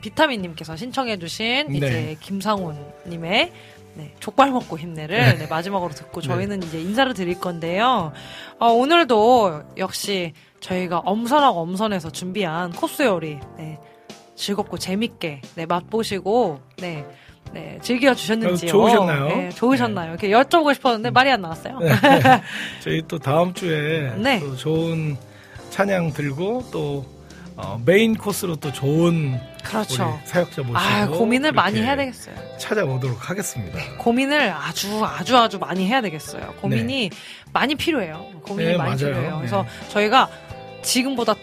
비타민님께서 신청해주신 네. 이제 김상훈님의 네, 족발 먹고 힘내를 네. 네, 마지막으로 듣고 저희는 네. 이제 인사를 드릴 건데요. 오늘도 역시 저희가 엄선하고 엄선해서 준비한 코스 요리 네, 즐겁고 재밌게 네, 맛보시고 네. 네, 즐겨주셨는지요? 좋으셨나요? 네, 좋으셨나요? 네. 이렇게 여쭤보고 싶었는데 말이 안 나왔어요. 네. 저희 또 다음 주에 네. 또 좋은 찬양 들고 또 메인 코스로 또 좋은 그렇죠. 우리 사역자 모시고 고민을 많이 해야 되겠어요. 찾아오도록 하겠습니다. 네, 고민을 아주 많이 해야 되겠어요. 고민이 많이 필요해요. 고민이 많이 맞아요. 필요해요. 그래서 저희가 지금보다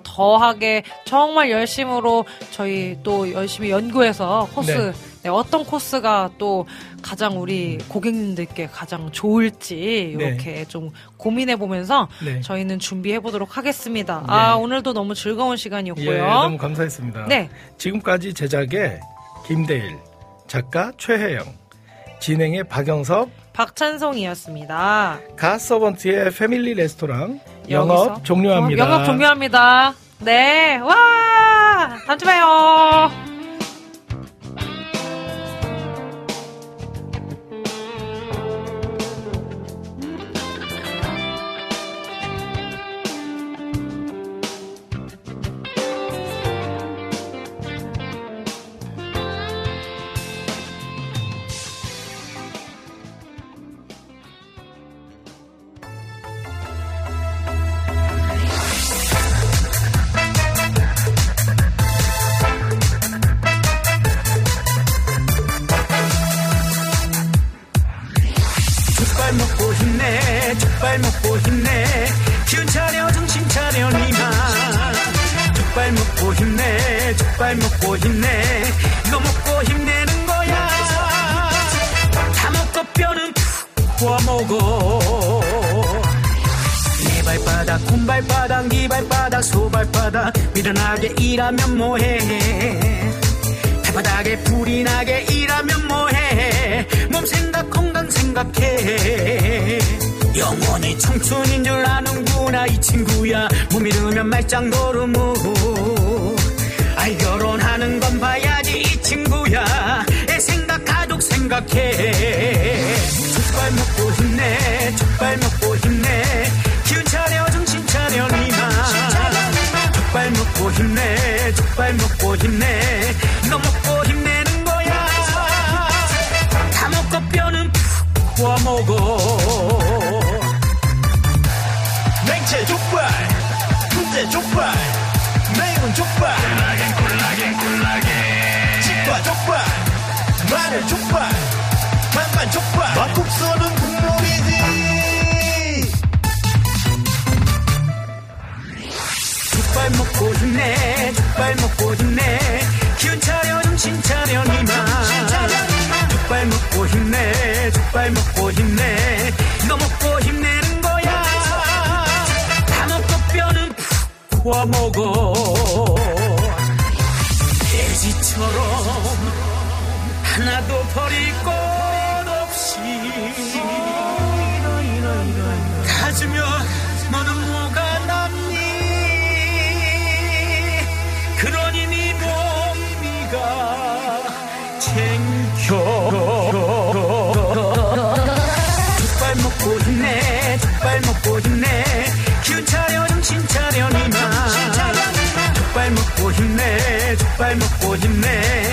더하게 정말 열심으로 저희 또 열심히 연구해서 코스 어떤 코스가 또 가장 우리 고객님들께 가장 좋을지 이렇게 좀 고민해 보면서 저희는 준비해 보도록 하겠습니다. 오늘도 너무 즐거운 시간이었고요. 예, 너무 감사했습니다. 네, 지금까지 제작의 김대일, 작가 최혜영, 진행의 박영섭, 박찬성이었습니다. 갓서번트의 패밀리 레스토랑 영업 종료합니다. 영업 종료합니다. 네, 와, 다음 주에 봐요. 일하면 뭐해? 발바닥에 불이 나게 일하면 뭐해? 몸 생각 건강 생각해. 영원히 청춘인 줄 아는구나 이 친구야. 몸 잃으면 말짱 도루묵. 아이 결혼하는 건 봐야지 이 친구야. 애 생각 가족 생각해. 족발 먹고 힘내, 족발 먹고 힘내. 기운 차려 정신 차려 니마. 족발 먹고 힘내, 족발 먹고 힘내. 너 먹고 힘내는 거야. 다 먹고 뼈는 푹 구워 먹어. 냉채 족발, 군대 족발, 매운 족발, 꿀라겐. 치과 족발, 마늘 족발, 반반 족발. 막국수는 국물이지. 족발 먹고 힘내, 족발 먹고 힘내. 기운 차려 정신 차려 니마. 족발 먹고 힘내, 족발 먹고 힘내. 너 먹고 힘내는 거야. 다 먹고 뼈는 푹 구워 먹어. 돼지처럼 하나도 버릴 것 없이 가지면 너는 뭐가 남니. 그러니 네 몸이가 챙겨. 족발 먹고 힘내, 족발 먹고 힘내. 기운 차려 정신 차려 니마. 족발 먹고 힘내, 족발 먹고 힘내.